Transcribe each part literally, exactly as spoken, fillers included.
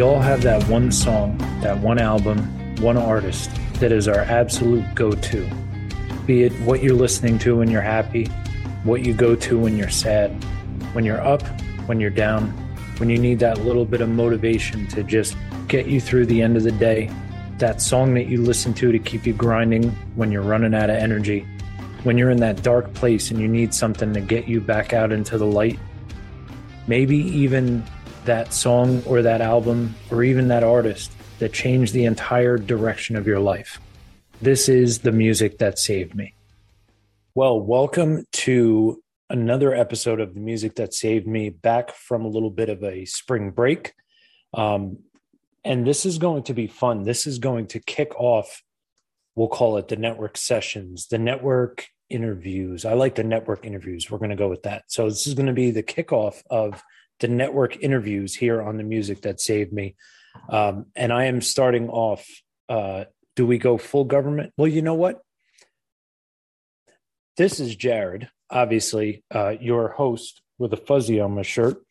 We all have that one song, that one album, one artist that is our absolute go-to. Be it what you're listening to when you're happy, what you go to when you're sad, when you're up, when you're down, when you need that little bit of motivation to just get you through the end of the day, that song that you listen to to keep you grinding when you're running out of energy, when you're in that dark place and you need something to get you back out into the light, maybe even that song or that album or even that artist that changed the entire direction of your life. This is the music that saved me. Well, welcome to another episode of The Music That Saved Me, back from a little bit of a spring break. Um, and this is going to be fun. This is going to kick off, we'll call it the network sessions, the network interviews. I like the network interviews. We're going to go with that. So this is going to be the kickoff of the network interviews here on The Music That Saved Me. Um, and I am starting off, uh, do we go full government? Well, you know what? This is Jared, obviously, uh, your host with a fuzzy on my shirt.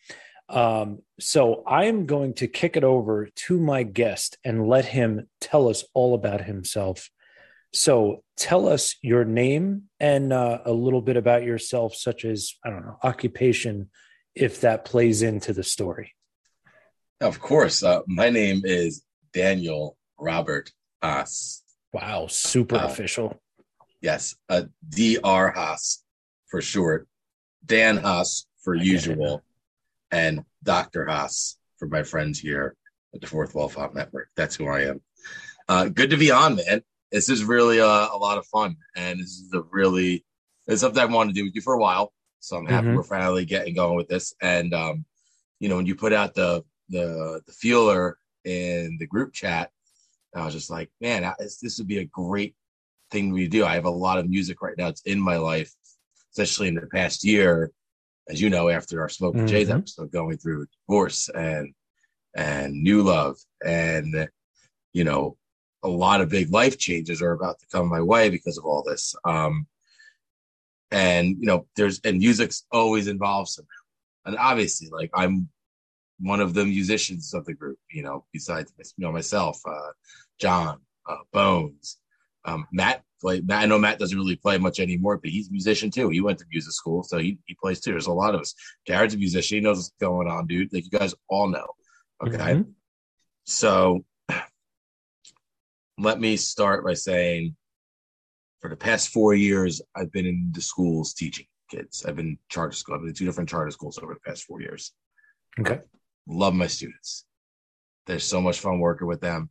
Um, so I am going to kick it over to my guest and let him tell us all about himself. So tell us your name and uh, a little bit about yourself, such as, I don't know, occupation, if that plays into the story. Of course. Uh, my name is Daniel Robert Haase. Wow. Super uh, official. Yes. Uh, D R Haase for short. Dan Haase for I usual. And Doctor Haase for my friends here at the Fourth Wall F O B Network. That's who I am. Uh, good to be on, man. This is really uh, a lot of fun. And this is a really, it's something I wanted to do with you for a while. So I'm happy mm-hmm. we're finally getting going with this. And, um, you know, when you put out the, the, the feeler in the group chat, I was just like, man, I, this would be a great thing we do. I have a lot of music right now. It's in my life, especially in the past year, as you know, after our Smoke with mm-hmm. Jay's episode, going through divorce and, and new love and, you know, a lot of big life changes are about to come my way because of all this. Um, And, you know, there's, and music's always involved somehow. And obviously, like, I'm one of the musicians of the group, you know, besides, you know, myself, uh, John, uh, Bones, um, Matt, play, Matt. I know Matt doesn't really play much anymore, but he's a musician too. He went to music school, so he, he plays too. There's a lot of us. Jared's a musician. He knows what's going on, dude. Like, you guys all know. Okay. Mm-hmm. So let me start by saying, for the past four years, I've been in the schools teaching kids. I've been in charter school. I've been in two different charter schools over the past four years. Okay. Love my students. There's so much fun working with them.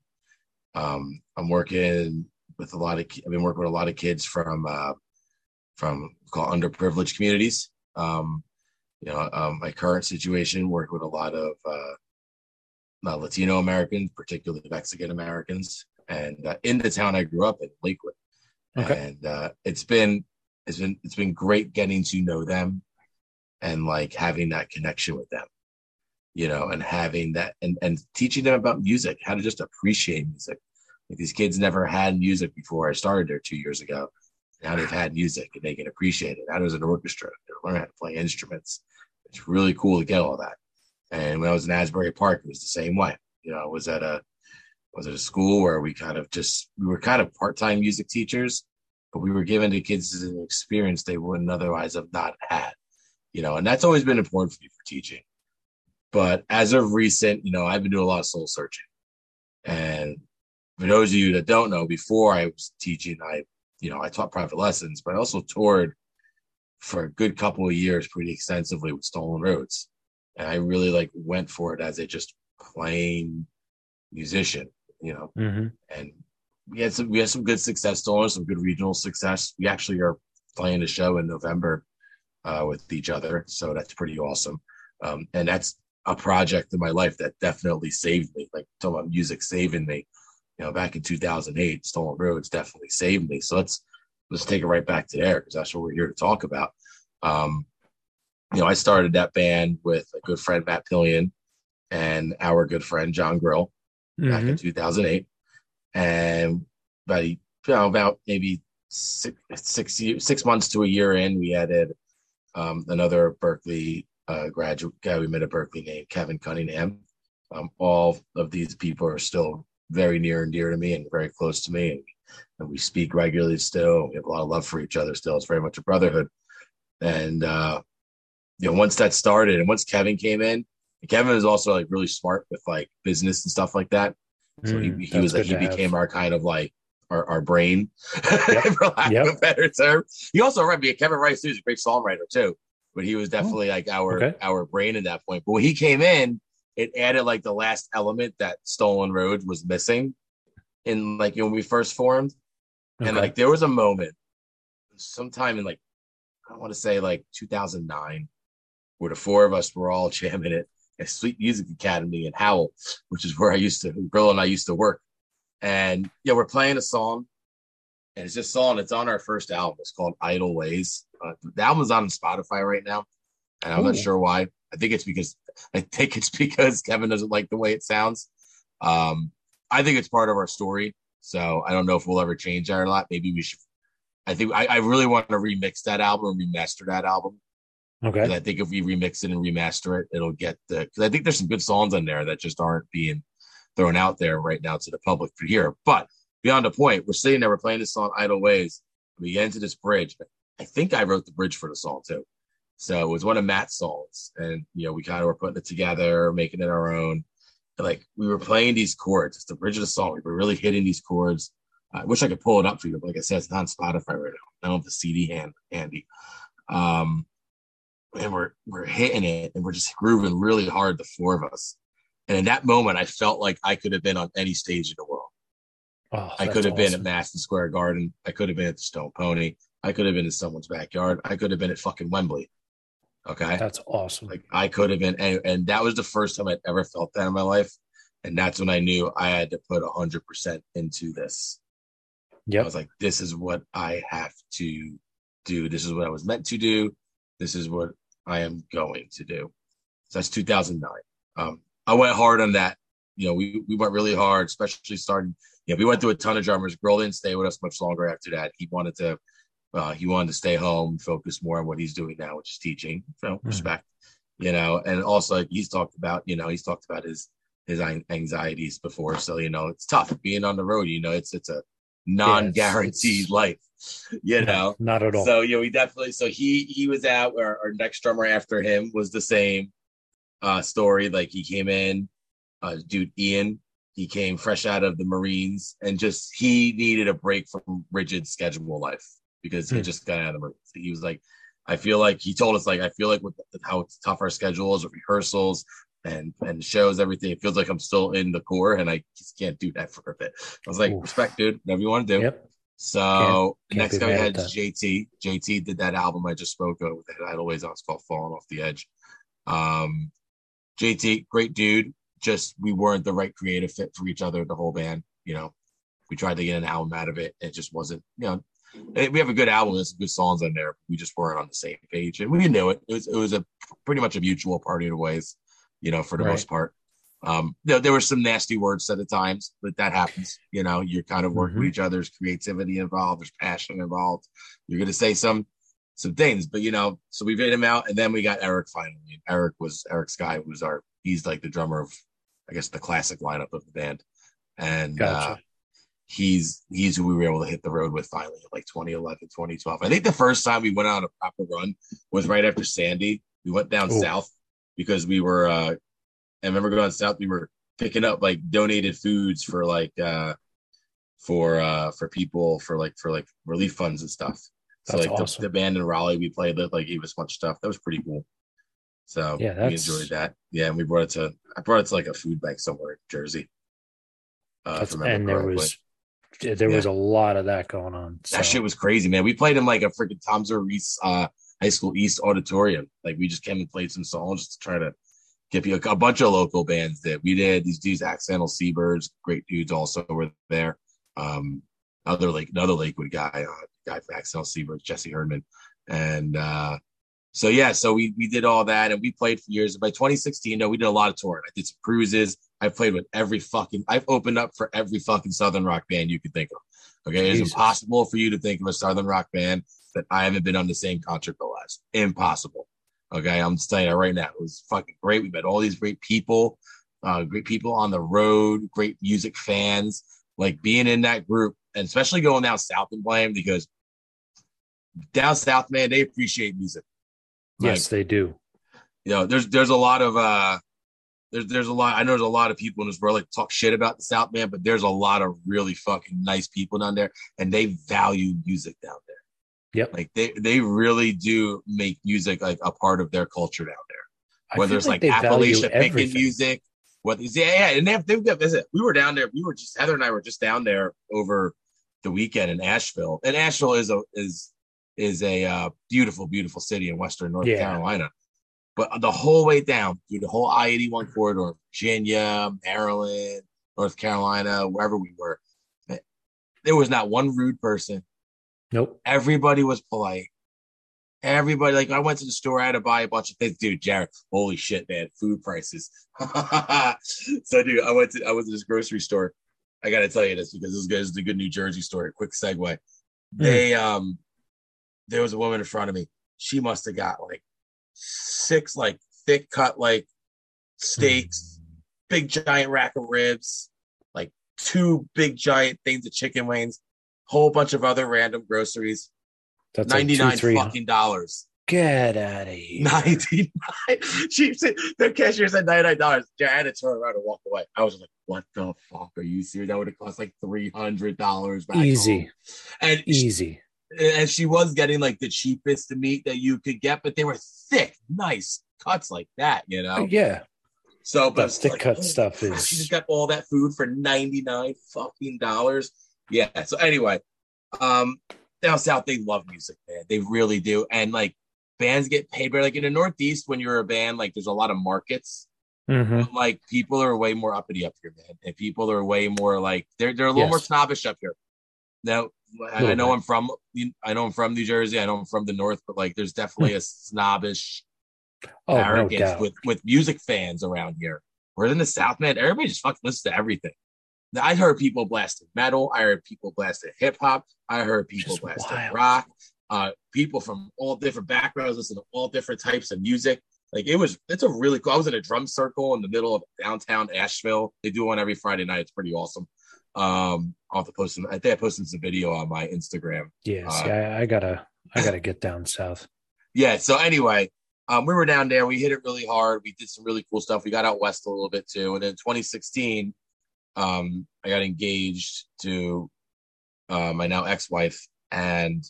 Um, I'm working with a lot of, I've been working with a lot of kids from, uh, from called underprivileged communities. Um, you know, um, my current situation, working with a lot of uh, not Latino Americans, particularly Mexican Americans, and uh, in the town I grew up in, Lakewood. Okay. And uh, it's been it's been it's been great getting to know them and like having that connection with them, you know, and having that and, and teaching them about music, how to just appreciate music. Like, these kids never had music before I started there two years ago. Now they've had music and they can appreciate it. Now there's an orchestra. They learn how to play instruments. It's really cool to get all that. And when I was in Asbury Park, it was the same way. You know, I was at a was at a school where we kind of just, we were kind of part-time music teachers, but we were giving the kids an experience they wouldn't otherwise have not had, you know, and that's always been important for me for teaching. But as of recent, you know, I've been doing a lot of soul searching. And for those of you that don't know, before I was teaching, I, you know, I taught private lessons, but I also toured for a good couple of years pretty extensively with Stolen Roads. And I really like went for it as a just plain musician. You know, mm-hmm. and we had some we had some good success stories, some good regional success. We actually are playing a show in November uh, with each other, so that's pretty awesome. Um, and that's a project in my life that definitely saved me. Like, talking about music saving me, you know, back in two thousand eight, Stolen Roads definitely saved me. So let's let's take it right back to there, because that's what we're here to talk about. Um, you know, I started that band with a good friend, Matt Pillion, and our good friend John Grill. Back mm-hmm. in two thousand eight, and about you know, about maybe six, six, six months to a year in, we added um, another Berkeley uh, graduate guy we met at Berkeley named Kevin Cunningham, um, all of these people are still very near and dear to me and very close to me. And, and we speak regularly still. We have a lot of love for each other still. It's very much a brotherhood. And, uh, you know, once that started and once Kevin came in, Kevin is also like really smart with like business and stuff like that. So mm, he, he was like, he became have. our kind of like our, our brain, yep. for lack yep. of a better term. He also read me. Kevin Rice too, is a great songwriter too, but he was definitely oh, like our, okay. our brain at that point. But when he came in, it added like the last element that Stolen Roads was missing in like, you know, when we first formed. And okay. like, there was a moment sometime in like, I want to say like two thousand nine, where the four of us were all jamming it at Sweet Music Academy in Howell, which is where I used to, Brill and I used to work. And, yeah, you know, we're playing a song, and it's this song, it's on our first album. It's called Idle Ways. Uh, the album's on Spotify right now, and I'm Ooh. not sure why. I think it's because, I think it's because Kevin doesn't like the way it sounds. Um, I think it's part of our story, so I don't know if we'll ever change that or not. Maybe we should, I think, I, I really want to remix that album and remaster that album. Okay. I think if we remix it and remaster it, it'll get the, because I think there's some good songs on there that just aren't being thrown out there right now to the public to hear. But beyond the point, we're sitting there, we're playing this song Idle Ways. We get into this bridge. I think I wrote the bridge for the song too. So it was one of Matt's songs. And, you know, we kind of were putting it together, making it our own. And, like, we were playing these chords. It's the bridge of the song. We were really hitting these chords. I wish I could pull it up for you, but like I said, it's not on Spotify right now. I don't have the C D hand, handy. Um, And we're we're hitting it, and we're just grooving really hard, the four of us. And in that moment, I felt like I could have been on any stage in the world. Oh, I could have awesome. been at Madison Square Garden. I could have been at the Stone Pony. I could have been in someone's backyard. I could have been at fucking Wembley. Okay, that's awesome. Like I could have been, and, and that was the first time I'd ever felt that in my life. And that's when I knew I had to put a hundred percent into this. Yeah, I was like, this is what I have to do. This is what I was meant to do. This is what I am going to do. So that's two thousand nine. Um, I went hard on that. You know, we we went really hard, especially starting. Yeah, you know, we went through a ton of drummers. Girl didn't stay with us much longer after that. He wanted to, uh, he wanted to stay home, focus more on what he's doing now, which is teaching. You know, mm-hmm. respect. You know, and also he's talked about. You know, he's talked about his his anxieties before. So you know, it's tough being on the road. You know, it's it's a non-guaranteed yes, life. You know, no, not at all. So, you know, we definitely, so he, he was out where our next drummer after him was the same uh, story. Like he came in, uh, dude, Ian, he came fresh out of the Marines and just, he needed a break from rigid schedule life because he mm. just got out of the Marines. He was like, I feel like he told us, like, I feel like with how tough our schedule is with rehearsals and, and shows, everything, it feels like I'm still in the Corps and I just can't do that for a bit. I was like, Oof. respect, dude, whatever you want to do. Yep. So can't, can't next guy we had is J T. J T did that album I just spoke of that I'd always on. It's called Falling Off the Edge. Um, J T, great dude. Just we weren't the right creative fit for each other, the whole band. You know, we tried to get an album out of it. It just wasn't, you know, we have a good album. There's some good songs on there. We just weren't on the same page. And we knew it. It was, it was a pretty much a mutual parting of ways, you know, for the right. most part. Um, there, there were some nasty words said at times, but that happens. You know, you're kind of working mm-hmm. with each other. There's creativity involved. There's passion involved. You're going to say some some things, but you know. So we made him out, and then we got Eric finally. Eric was Eric Sky was our. He's like the drummer of, I guess, the classic lineup of the band, and gotcha. uh, he's he's who we were able to hit the road with finally, in like twenty eleven, twenty twelve. I think the first time we went on a proper run was right after Sandy. We went down Ooh. south because we were. Uh, I remember going south, we were picking up like donated foods for like uh for uh for people for like for like relief funds and stuff. So that's like awesome. the, the band in Raleigh we played that like gave us a bunch of stuff. That was pretty cool. So yeah, that's... we enjoyed that. Yeah, and we brought it to I brought it to like a food bank somewhere in Jersey. Uh if I remember and correctly. there was there yeah. was a lot of that going on. So. That shit was crazy, man. We played in like a freaking Tom's Reese uh High School East auditorium. Like we just came and played some songs just to try to get you a, a bunch of local bands that we did. These dudes, Accidental Seabirds, great dudes also were there. Um, other like another Lakewood guy, uh, guy from Accidental Seabirds, Jesse Herdman, and uh, so yeah, so we we did all that and we played for years. By twenty sixteen, no, we did a lot of touring. I did some cruises. I played with every fucking. I've opened up for every fucking Southern rock band you could think of. Okay, Jesus. It's impossible for you to think of a Southern rock band that I haven't been on the same concert bill as. Impossible. Okay, I'm just telling you right now, it was fucking great. We met all these great people. uh, great people on the road, great music fans. Like being in that group, and especially going down south and playing, because down south, man, they appreciate music. Like, yes, they do. You know, there's there's a lot of uh, there's there's a lot. I know there's a lot of people in this world like talk shit about the South, man, but there's a lot of really fucking nice people down there, and they value music down there. Yep. Like they, they really do make music like a part of their culture down there. Whether it's like, like Appalachian making music, what yeah, yeah, and they have, they've got. That's it. We were down there. We were just Heather and I were just down there over the weekend in Asheville, and Asheville is a is is a uh, beautiful, beautiful city in Western North yeah. Carolina. But the whole way down through the whole I eighty-one corridor, Virginia, Maryland, North Carolina, wherever we were, there was not one rude person. Nope. Everybody was polite. Everybody, like, I went to the store, I had to buy a bunch of things. Dude, Jared, holy shit, man, food prices. So, dude, I went to I went to this grocery store. I got to tell you this because this is, this is the good New Jersey story. Quick segue. Mm. They, um, there was a woman in front of me. She must have got, like, six, like, thick-cut, like, steaks, mm. big, giant rack of ribs, like, two big, giant things of chicken wings, whole bunch of other random groceries. That's ninety-nine like two, fucking dollars. Get out of here. ninety-nine She said, the cashier said ninety-nine dollars. I had to turn around and walk away. I was like, what the fuck? Are you serious? That would have cost like three hundred dollars back Easy. Home. And Easy. She, and she was getting like the cheapest meat that you could get, but they were thick, nice cuts like that, you know? Yeah. So, but thick like, cut oh, stuff is. She just got all that food for ninety-nine fucking dollars. Yeah. So, anyway, um, down south, they love music, man. They really do. And like bands get paid better. Like in the Northeast, when you're a band, like there's a lot of markets. Mm-hmm. But, like people are way more uppity up here, man. And people are way more like they're they're a little yes. more snobbish up here. Now, I, I know bit. I'm from I know I'm from New Jersey. I know I'm from the North, but like there's definitely a snobbish oh, arrogance no with with music fans around here. Whereas in the South, man, everybody just fucking listens to everything. I heard people blasting metal. I heard people blasting hip hop. I heard people just blasting wild. rock. Uh, people from all different backgrounds listen to all different types of music. Like it was, it's a really cool. I was in a drum circle in the middle of downtown Asheville. They do one every Friday night. It's pretty awesome. Um, I'll have to post some. I think I posted some video on my Instagram. Yeah, see, uh, I, I gotta, I gotta get down south. Yeah. So anyway, um, we were down there. We hit it really hard. We did some really cool stuff. We got out west a little bit too. And in twenty sixteen. Um, I got engaged to uh, my now ex-wife, and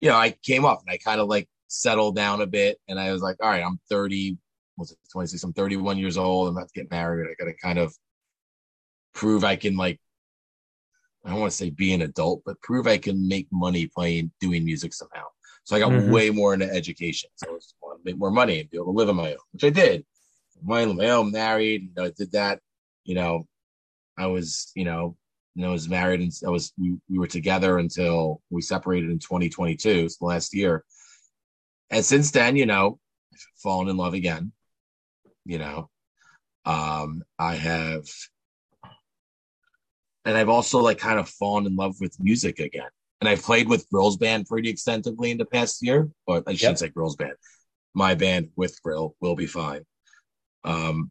you know I came up and I kind of like settled down a bit, and I was like, all right, I'm thirty, was it twenty-six? I'm thirty-one years old. I'm about to get married. I got to kind of prove I can like I don't want to say be an adult, but prove I can make money playing doing music somehow. So I got mm-hmm. way more into education. So I just wanted to make more money and be able to live on my own, which I did. My own, married, and I did that. You know. I was, you know, and I was married, and I was we, we were together until we separated in twenty twenty-two, so last year. And since then, you know, I've fallen in love again. You know, um, I have, and I've also like kind of fallen in love with music again. And I've played with Grill's band pretty extensively in the past year, or I shouldn't yep. say Grill's band, my band with Grill Will Be Fine. Um.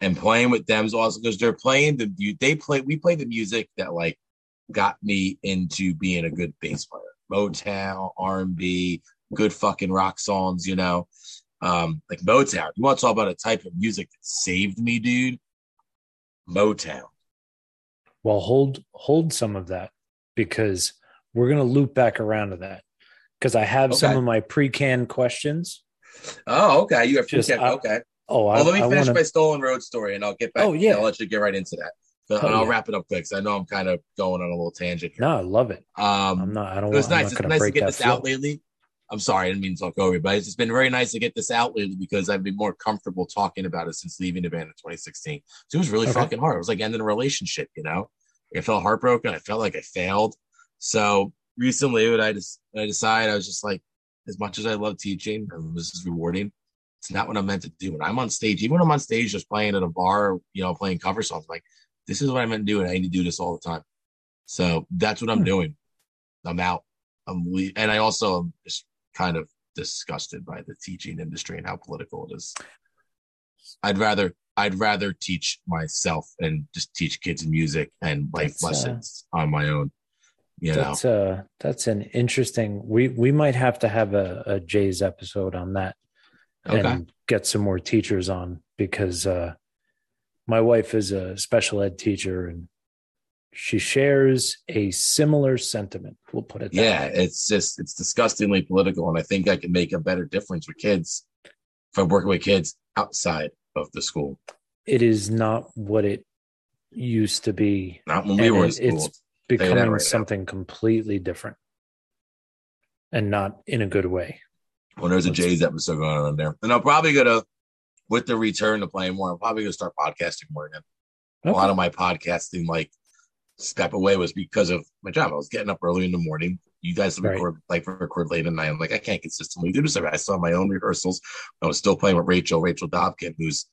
And playing with them is awesome because they're playing the they play we play the music that like got me into being a good bass player, Motown, R and B, good fucking rock songs, you know, um, like Motown. You want to talk about a type of music that saved me, dude? Motown. Well, hold hold some of that because we're gonna loop back around to that because I have okay. some of my pre-canned questions. Oh, okay, you have pre-canned. Okay. Oh, I, well, let me I finish wanna... my Stolen Road story, and I'll get back. Oh, yeah. I'll let you get right into that. So, oh, and I'll yeah. wrap it up quick because I know I'm kind of going on a little tangent here. No, I love it. Um, I'm not. I don't. It's I'm nice. Not it's nice to get this flow. out lately. I'm sorry, I didn't mean to talk over you, but it's been very nice to get this out lately because I've been more comfortable talking about it since leaving the band in twenty sixteen. So it was really okay. fucking hard. It was like ending a relationship, you know. I felt heartbroken. I felt like I failed. So recently, when I just I decided I was just like, as much as I love teaching, and this is rewarding. It's not what I'm meant to do. When I'm on stage, even when I'm on stage just playing at a bar, you know, playing cover songs, like, this is what I'm meant to do, and I need to do this all the time. So that's what I'm doing. I'm out. I'm le- And I also am just kind of disgusted by the teaching industry and how political it is. I'd rather I'd rather teach myself and just teach kids music and life that's, lessons uh, on my own. You that's, know, uh, that's an interesting. We we might have to have a, a Jay's episode on that, and okay. get some more teachers on, because uh, my wife is a special ed teacher and she shares a similar sentiment. We'll put it that yeah, way. It's just it's disgustingly political, and I think I can make a better difference with kids if I work with kids outside of the school. It is not what it used to be. Not when we were in school. It's becoming right something now. Completely different, and not in a good way. Well, there's a Jay's episode going on there, and I'm probably gonna, with the return to playing more, I'm probably gonna start podcasting more again. Okay. A lot of my podcasting, like step away, was because of my job. I was getting up early in the morning. You guys right. record like record late at night. I'm like, I can't consistently do this. I saw my own rehearsals. I was still playing with Rachel, Rachel Dobkin, who's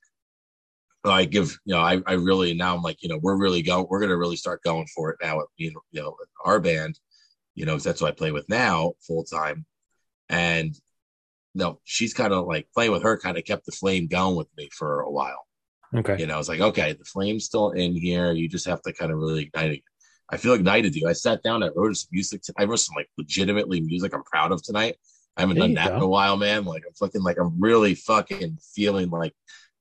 I give, you know, I, I really, now I'm like, you know, we're really going, we're going to really start going for it now, you know, our band, you know, because that's what I play with now full time. And no, she's kind of like playing with her kind of kept the flame going with me for a while. Okay. You know, I was like, okay, the flame's still in here. You just have to kind of really ignite it. I feel ignited, dude. I sat down, I wrote some music. To, I wrote some like legitimately music I'm proud of tonight. I haven't there done that go. in a while, man. Like I'm fucking like, I'm really fucking feeling like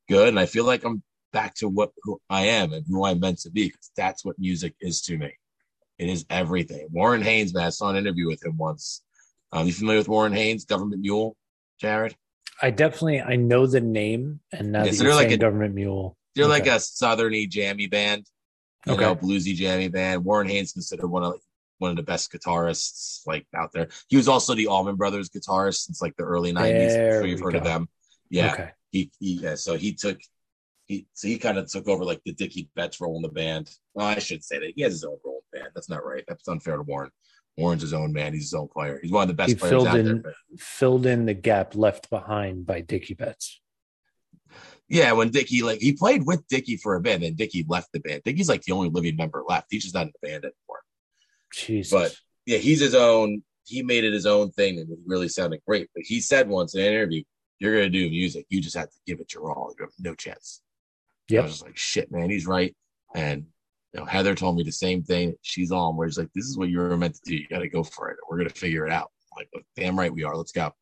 good. And I feel like I'm back to what who I am and who I'm meant to be, because that's what music is to me. It is everything. Warren Haynes, man, I saw an interview with him once. Um, you familiar with Warren Haynes, Gov't Mule, Jared? I definitely, I know the name, and now yeah, so they're like a Gov't Mule. They're okay. like a southerny jammy band, you okay. know, bluesy jammy band. Warren Haynes considered one of one of the best guitarists like out there. He was also the Allman Brothers guitarist since like the early nineties. I'm sure you've heard go. of them. Yeah, okay. he, he yeah, so he took. He, so he kind of took over like the Dickie Betts role in the band. Well, I should say that he has his own role in the band. That's not right. That's unfair to Warren. Warren's his own man. He's his own player. He's one of the best he players filled out in, there. But... Filled in the gap left behind by Dickie Betts. Yeah, when Dickie, like, he played with Dickie for a bit, and Dickie left the band. Dickie's like the only living member left. He's just not in the band anymore. Jesus. But yeah, he's his own. He made it his own thing, and it really sounded great. But he said once in an interview, "You're going to do music. You just have to give it your all. You have no chance." Yeah, I was just like, shit, man, he's right. And you know, Heather told me the same thing. She's on where she's like, this is what you were meant to do. You got to go for it. We're going to figure it out. I'm like, look, damn right we are. Let's go.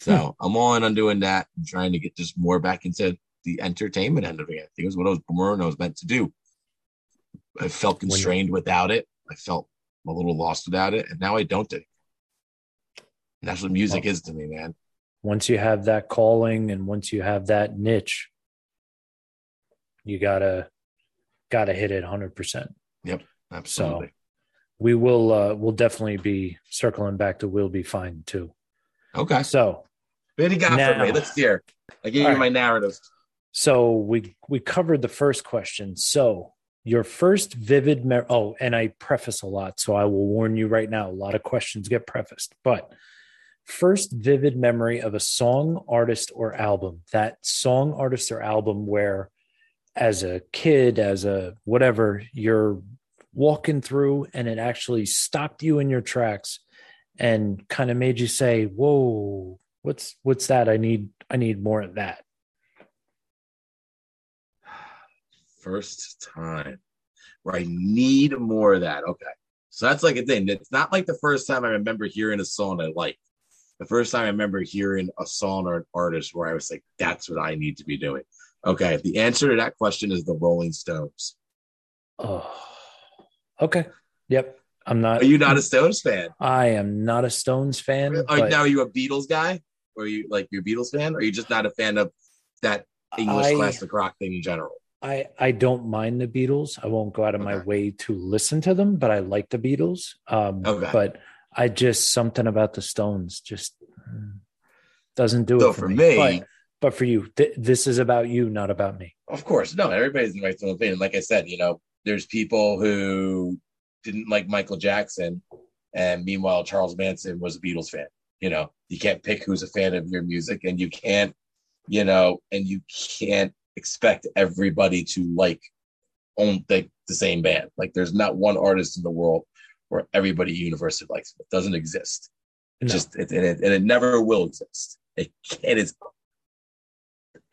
So hmm. I'm all in on doing that. I'm trying to get just more back into the entertainment end of it. I think it was what I was born I was meant to do. I felt constrained without it. I felt a little lost without it. And now I don't do it. And that's what music well, is to me, man. Once you have that calling and once you have that niche, You gotta, gotta hit it one hundred percent. Yep, absolutely. So we will, uh, we'll definitely be circling back to "We'll Be Fine" too. Okay. So, what do you got now, for me? Let's hear. I give you right. my narrative. So we we covered the first question. So your first vivid memory. Oh, and I preface a lot, so I will warn you right now. A lot of questions get prefaced, but first vivid memory of a song, artist, or album. That song, artist, or album where, as a kid, as a whatever, you're walking through and it actually stopped you in your tracks and kind of made you say, whoa, what's what's that? I need I need more of that. First time where I need more of that. Okay. So that's like a thing. It's not like the first time I remember hearing a song I liked. The first time I remember hearing a song or an artist where I was like, that's what I need to be doing. Okay, the answer to that question is the Rolling Stones. Oh, okay. Yep, I'm not. Are you not a Stones fan? I am not a Stones fan. Are, but, now, are you a Beatles guy? Or are you like you're a Beatles fan? Or are you just not a fan of that English I, classic rock thing in general? I, I don't mind the Beatles. I won't go out of okay. my way to listen to them, but I like the Beatles. Um, okay. But I just, something about the Stones just doesn't do so it for, for me. me but, But for you, th- this is about you, not about me. Of course. No, everybody's in the right to opinion. Like I said, you know, there's people who didn't like Michael Jackson. And meanwhile, Charles Manson was a Beatles fan. You know, you can't pick who's a fan of your music, and you can't, you know, and you can't expect everybody to like own the, the same band. Like there's not one artist in the world where everybody universally likes them. It doesn't exist. It no. just, it, and, it, and it never will exist. It, it is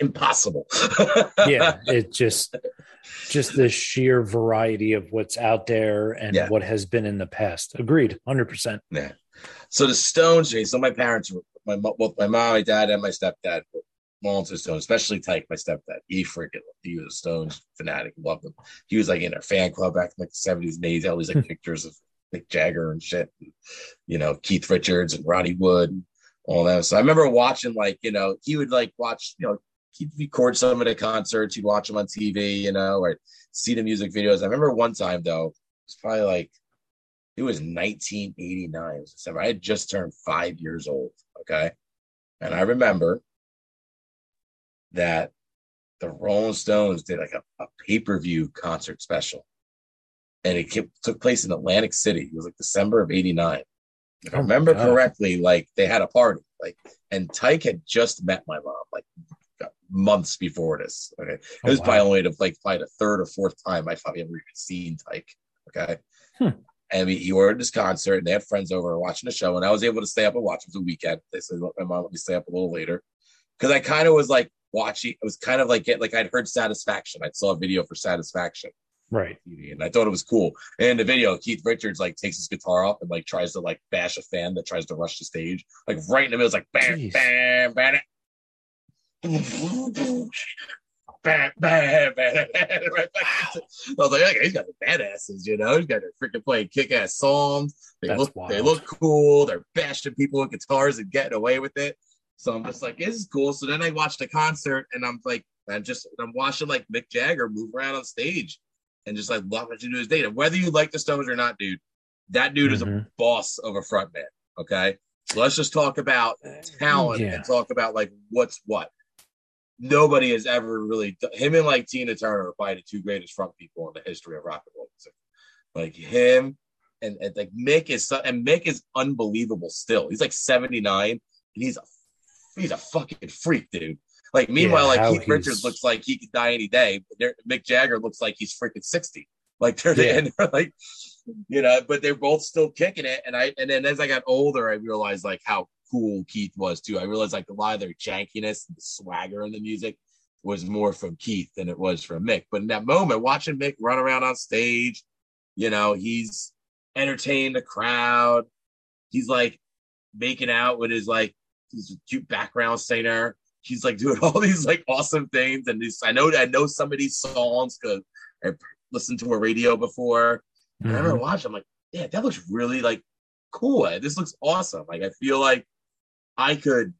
impossible. Yeah, it just just the sheer variety of what's out there and yeah. what has been in the past. Agreed, one hundred percent. Yeah. So the Stones, so my parents, my both my mom, my dad, and my stepdad were all into Stones, especially Tyke, my stepdad. He freaking he was a Stones fanatic, loved them. He was like in their fan club back in like the seventies and eighties, all these like pictures of Mick Jagger and shit, and, you know, Keith Richards and Ronnie Wood and all that. So I remember watching, like, you know, he would like watch, you know, he'd record some of the concerts, he'd watch them on T V, you know, or see the music videos. I remember one time though, it was probably like, it was nineteen eighty-nine. It was December. I had just turned five years old. Okay. And I remember that the Rolling Stones did like a, a pay-per-view concert special. And it kept, took place in Atlantic City. It was like December of eighty-nine. If I remember oh correctly, like they had a party, like, and Tyke had just met my mom like months before this. Okay. It oh, was wow. probably only to like probably the third or fourth time I've probably ever even seen Tyke. Okay. Hmm. And we, he ordered this concert and they had friends over watching the show. And I was able to stay up and watch it for the weekend. They said, my mom let me stay up a little later. Cause I kind of was like watching, it was kind of like, get, like I'd heard Satisfaction. I saw a video for Satisfaction. Right. And I thought it was cool. And in the video, Keith Richards like takes his guitar off and like tries to like bash a fan that tries to rush the stage. Like right in the middle, it's like bam, Jeez. bam, bam, bam. Bam, bam, bam, bam, bam, right back into, I was like, okay, he's got the badasses, you know. He's got to freaking play kick-ass songs. They That's look, wild. They look cool. They're bashing people with guitars and getting away with it. So I'm just like, this is cool. So then I watched the concert, and I'm like, I'm just, I'm watching like Mick Jagger move around on stage, and just like love what you do is data. Whether you like the Stones or not, dude, that dude mm-hmm. is a boss of a front man. Okay, so let's just talk about talent yeah. and talk about like what's what. Nobody has ever really done, him and like Tina Turner are probably the two greatest front people in the history of rock and roll music. Like him and, and like Mick is so, and Mick is unbelievable still. He's like seventy-nine and he's a he's a fucking freak, dude. Like meanwhile, yeah, like Keith Richards looks like he could die any day. But Mick Jagger looks like he's freaking sixty. Like they're, yeah. and they're like, you know, but they're both still kicking it. And I and then as I got older, I realized like how cool Keith was too. I realized like a lot of their jankiness and the swagger in the music was more from Keith than it was from Mick. But in that moment, watching Mick run around on stage, you know, he's entertaining the crowd. He's like making out with his like his cute background singer. He's like doing all these like awesome things. And these, I know I know some of these songs because I listened to a radio before. Mm-hmm. And I remember watching, I'm like, yeah, that looks really like cool. This looks awesome. Like I feel like I could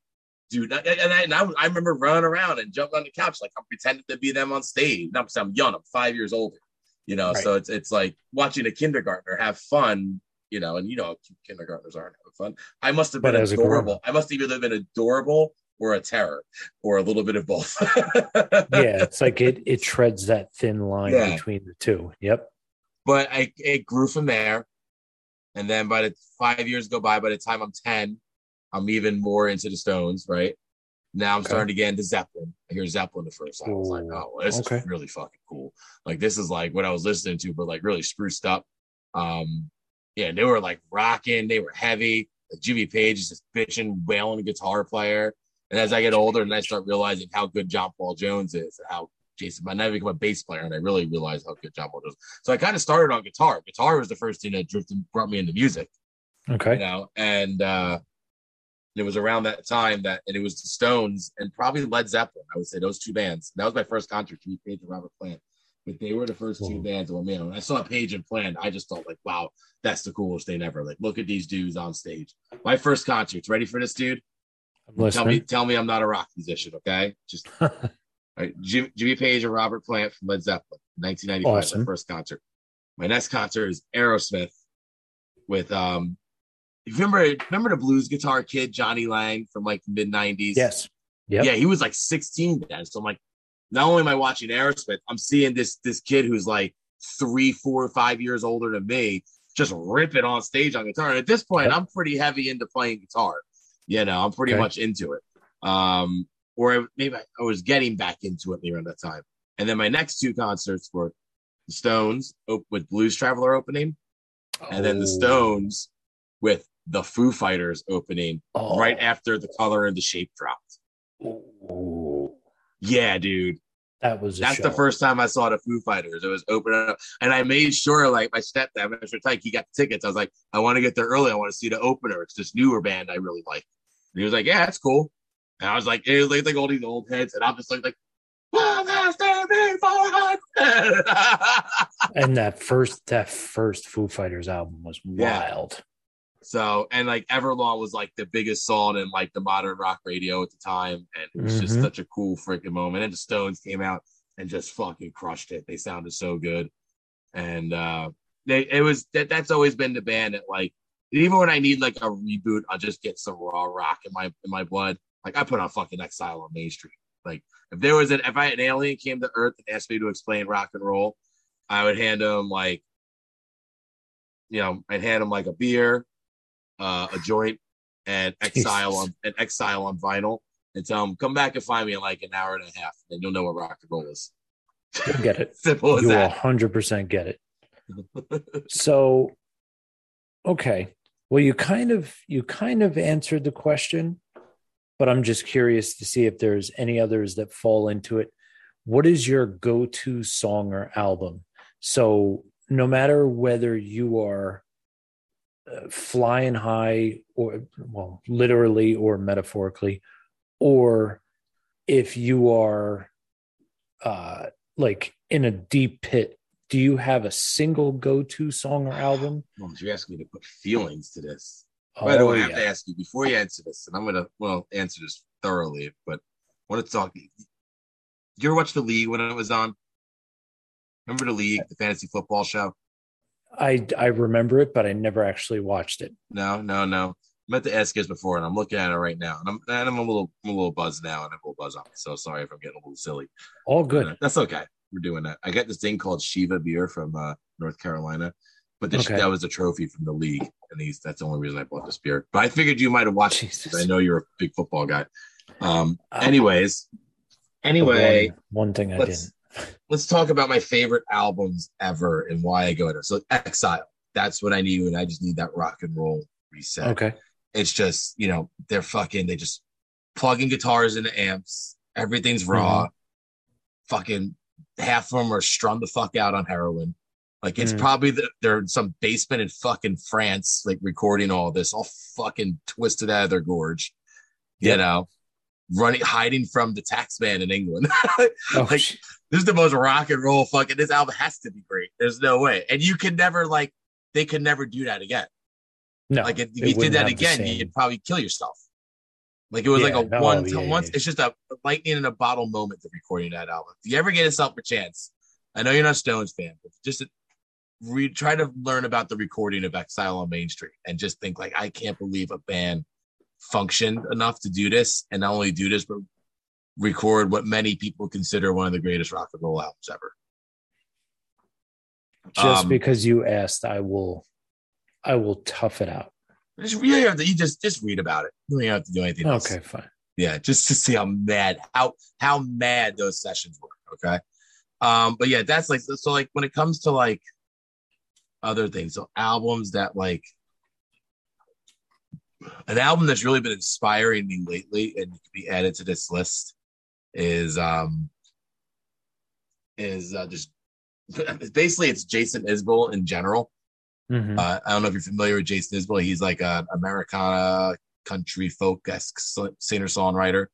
do that. And, I, and I, I remember running around and jumping on the couch like I'm pretending to be them on stage. I'm, I'm young. I'm five years older, you know. Right. So it's it's like watching a kindergartner have fun, you know. And you know, kindergartners aren't having fun. I must have been but adorable. I must have either been adorable or a terror or a little bit of both. Yeah, it's like it it treads that thin line yeah. between the two. Yep. But I it grew from there, and then by the five years go by. By the time I'm ten. I'm even more into the Stones, right? Now I'm okay. starting to get into Zeppelin. I hear Zeppelin the first time. I was like, oh, this okay. is really fucking cool. Like, this is like what I was listening to, but like really spruced up. Um, yeah, they were like rocking. They were heavy. Like, Jimmy Page is just bitching, wailing guitar player. And as I get older and I start realizing how good John Paul Jones is, and how Jason, I never become a bass player, and I really realized how good John Paul Jones is. So I kind of started on guitar. Guitar was the first thing that drifted, brought me into music. Okay. You know, and, uh, And it was around that time that, and it was the Stones and probably Led Zeppelin. I would say those two bands. That was my first concert, Jimmy Page and Robert Plant. But they were the first Whoa. two bands. Well, man, when I saw Page and Plant, I just thought, like, wow, that's the coolest thing ever. Like, look at these dudes on stage. My first concert's ready for this, dude. Tell me, tell me, I'm not a rock musician, okay? Just all right, Jimmy, Jimmy Page and Robert Plant from Led Zeppelin, nineteen ninety-five. Awesome. My first concert. My next concert is Aerosmith with um. You remember, remember the blues guitar kid, Johnny Lang from like the mid nineties? Yes. Yep. Yeah. He was like sixteen then. So I'm like, not only am I watching Aerosmith, I'm seeing this, this kid who's like three, four, five years older than me, just rip it on stage on guitar. And at this point, yep. I'm pretty heavy into playing guitar. You know, I'm pretty okay. much into it. Um, or maybe I, I was getting back into it around that time. And then my next two concerts were the Stones op- with Blues Traveler opening oh. and then the Stones with the Foo Fighters opening oh. right after The Color and the Shape dropped. Ooh. yeah, dude. That was a That's show. The first time I saw the Foo Fighters. It was open up. And I made sure, like, my stepdad, Mister Tyke, he got tickets. I was like, I want to get there early. I want to see the opener. It's this newer band I really like. And he was like, yeah, that's cool. And I was like, it was like, like all these old heads. And I'm just like, like and that first, that first Foo Fighters album was wild. Yeah. So, and like Everlong was like the biggest song in like the modern rock radio at the time. And it was mm-hmm. just such a cool freaking moment. And the Stones came out and just fucking crushed it. They sounded so good. And uh, they, it was, that that's always been the band that like, even when I need like a reboot, I'll just get some raw rock in my, in my blood. Like I put on fucking Exile on Main Street. Like if there was an, if I, an alien came to Earth and asked me to explain rock and roll, I would hand them like, you know, I'd hand them like a beer. Uh, a joint and Exile on and Exile on vinyl, and tell them come back and find me in like an hour and a half, and you'll know what rock and roll is. You'll get it. Simple as you that. You will one hundred percent get it. So, okay, well, you kind of you kind of answered the question, but I'm just curious to see if there's any others that fall into it. What is your go-to song or album? So, no matter whether you are Uh, flying high, or well, literally or metaphorically, or if you are uh, like in a deep pit, do you have a single go-to song or album? Well, you asked me to put feelings to this. Oh, by the way, yeah. I have to ask you before you answer this, and I'm gonna well answer this thoroughly, but I want to talk. You ever watch The League when it was on? Remember The League, the fantasy football show? I, I remember it, but I never actually watched it. No, no, no. I meant to ask this before, and I'm looking at it right now, and I'm and I'm a little I'm a little buzzed now, and I'm a little buzzed on me. So sorry if I'm getting a little silly. All good. Uh, that's okay. We're doing that. I got this thing called Shiva beer from uh, North Carolina, but this, okay. that was a trophy from the league, and these that's the only reason I bought this beer. But I figured you might have watched it because I know you're a big football guy. Um. um anyways, anyway, one, one thing I didn't. Let's talk about my favorite albums ever and why I go to. So Exile, that's what I need when I just need that rock and roll reset. Okay. It's just, you know, they're fucking, they just plugging guitars into amps. Everything's raw. Mm-hmm. Fucking half of them are strung the fuck out on heroin. Like it's mm-hmm. probably the, they're in some basement in fucking France, like recording all this, all fucking twisted out of their gorge, yep. you know, running, hiding from the tax man in England. like, oh, sh- This is the most rock and roll fucking, this album has to be great. There's no way. And you can never like, they could never do that again. No. Like if you did that again, you'd probably kill yourself. Like it was yeah, like a no, one, yeah, once yeah. It's just a lightning in a bottle moment to recording that album. If you ever get yourself a chance, I know you're not a Stones fan, but just re- try to learn about the recording of Exile on Main Street and just think like, I can't believe a band functioned enough to do this and not only do this, but record what many people consider one of the greatest rock and roll albums ever. Just um, because you asked, I will, I will tough it out. Just really have to, you just just read about it. You don't have to do anything okay, else. Okay, fine. Yeah, just to see how mad how how mad those sessions were. Okay, um, but yeah, that's like so, so. Like when it comes to like other things, so albums that like an album that's really been inspiring me lately and could be added to this list. Is um is uh, just basically it's Jason Isbell in general. Mm-hmm. Uh, I don't know if you're familiar with Jason Isbell. He's like an Americana country folk-esque singer-songwriter.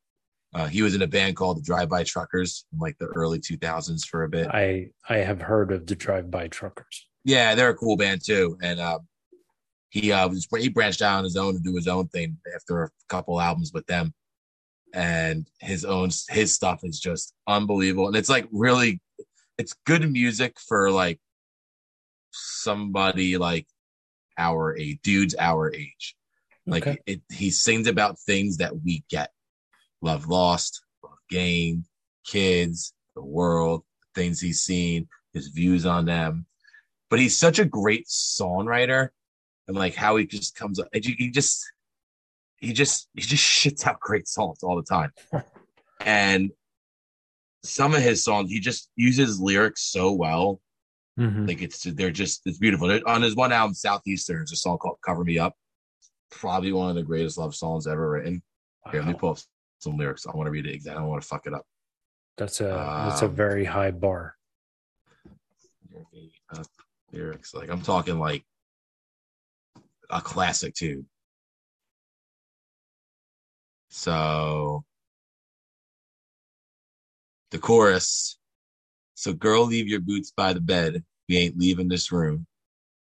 Uh, he was in a band called the Drive By Truckers in like the early two thousands for a bit. I I have heard of the Drive By Truckers. Yeah, they're a cool band too, and uh, he uh was he branched out on his own to do his own thing after a couple albums with them. And his own his stuff is just unbelievable, and it's like really, it's good music for like somebody like our age, dudes our age. Like okay. it, he sings about things that we get: love lost, love gained, kids, the world, things he's seen, his views on them. But he's such a great songwriter, and like how he just comes up, and you, you just. He just he just shits out great songs all the time. And some of his songs, he just uses lyrics so well. Mm-hmm. Like it's they're just it's beautiful. They're, on his one album, Southeastern, there's a song called Cover Me Up. Probably one of the greatest love songs ever written. Wow. Here, let me pull up some lyrics. I want to read it exactly. I don't want to fuck it up. That's a um, that's a very high bar. Lyrics, like I'm talking like a classic too. So the chorus. So girl, leave your boots by the bed. We ain't leaving this room.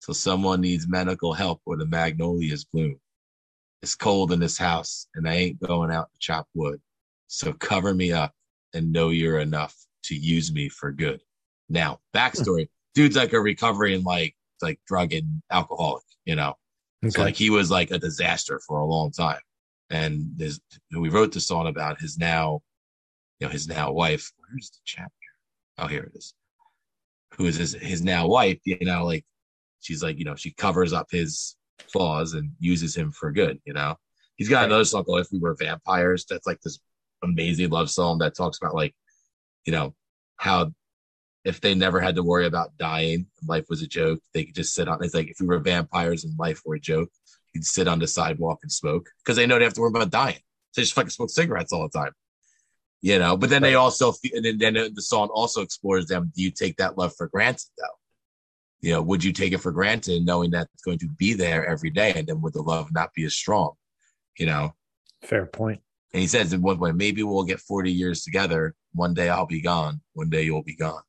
So someone needs medical help or the magnolias bloom. It's cold in this house and I ain't going out to chop wood. So cover me up and know you're enough to use me for good. Now, backstory. Dude's like a recovering, like, like drug and alcoholic, you know? Okay. So like he was like a disaster for a long time. And there's, we wrote the song about his now, you know, his now wife. Where's the chapter? Oh, here it is. Who is his, his now wife, you know, like she's like, you know, she covers up his flaws and uses him for good, you know? He's got another song called If We Were Vampires. That's like this amazing love song that talks about like, you know, how if they never had to worry about dying, life was a joke. They could just sit on, it's like if we were vampires and life were a joke, you'd sit on the sidewalk and smoke because they know they have to worry about dying. So they just fucking smoke cigarettes all the time, you know? But then they also, and then, then the song also explores them. Do you take that love for granted though? You know, would you take it for granted knowing that it's going to be there every day? And then would the love not be as strong, you know? Fair point. And he says in one way, maybe we'll get forty years together. One day I'll be gone. One day you'll be gone.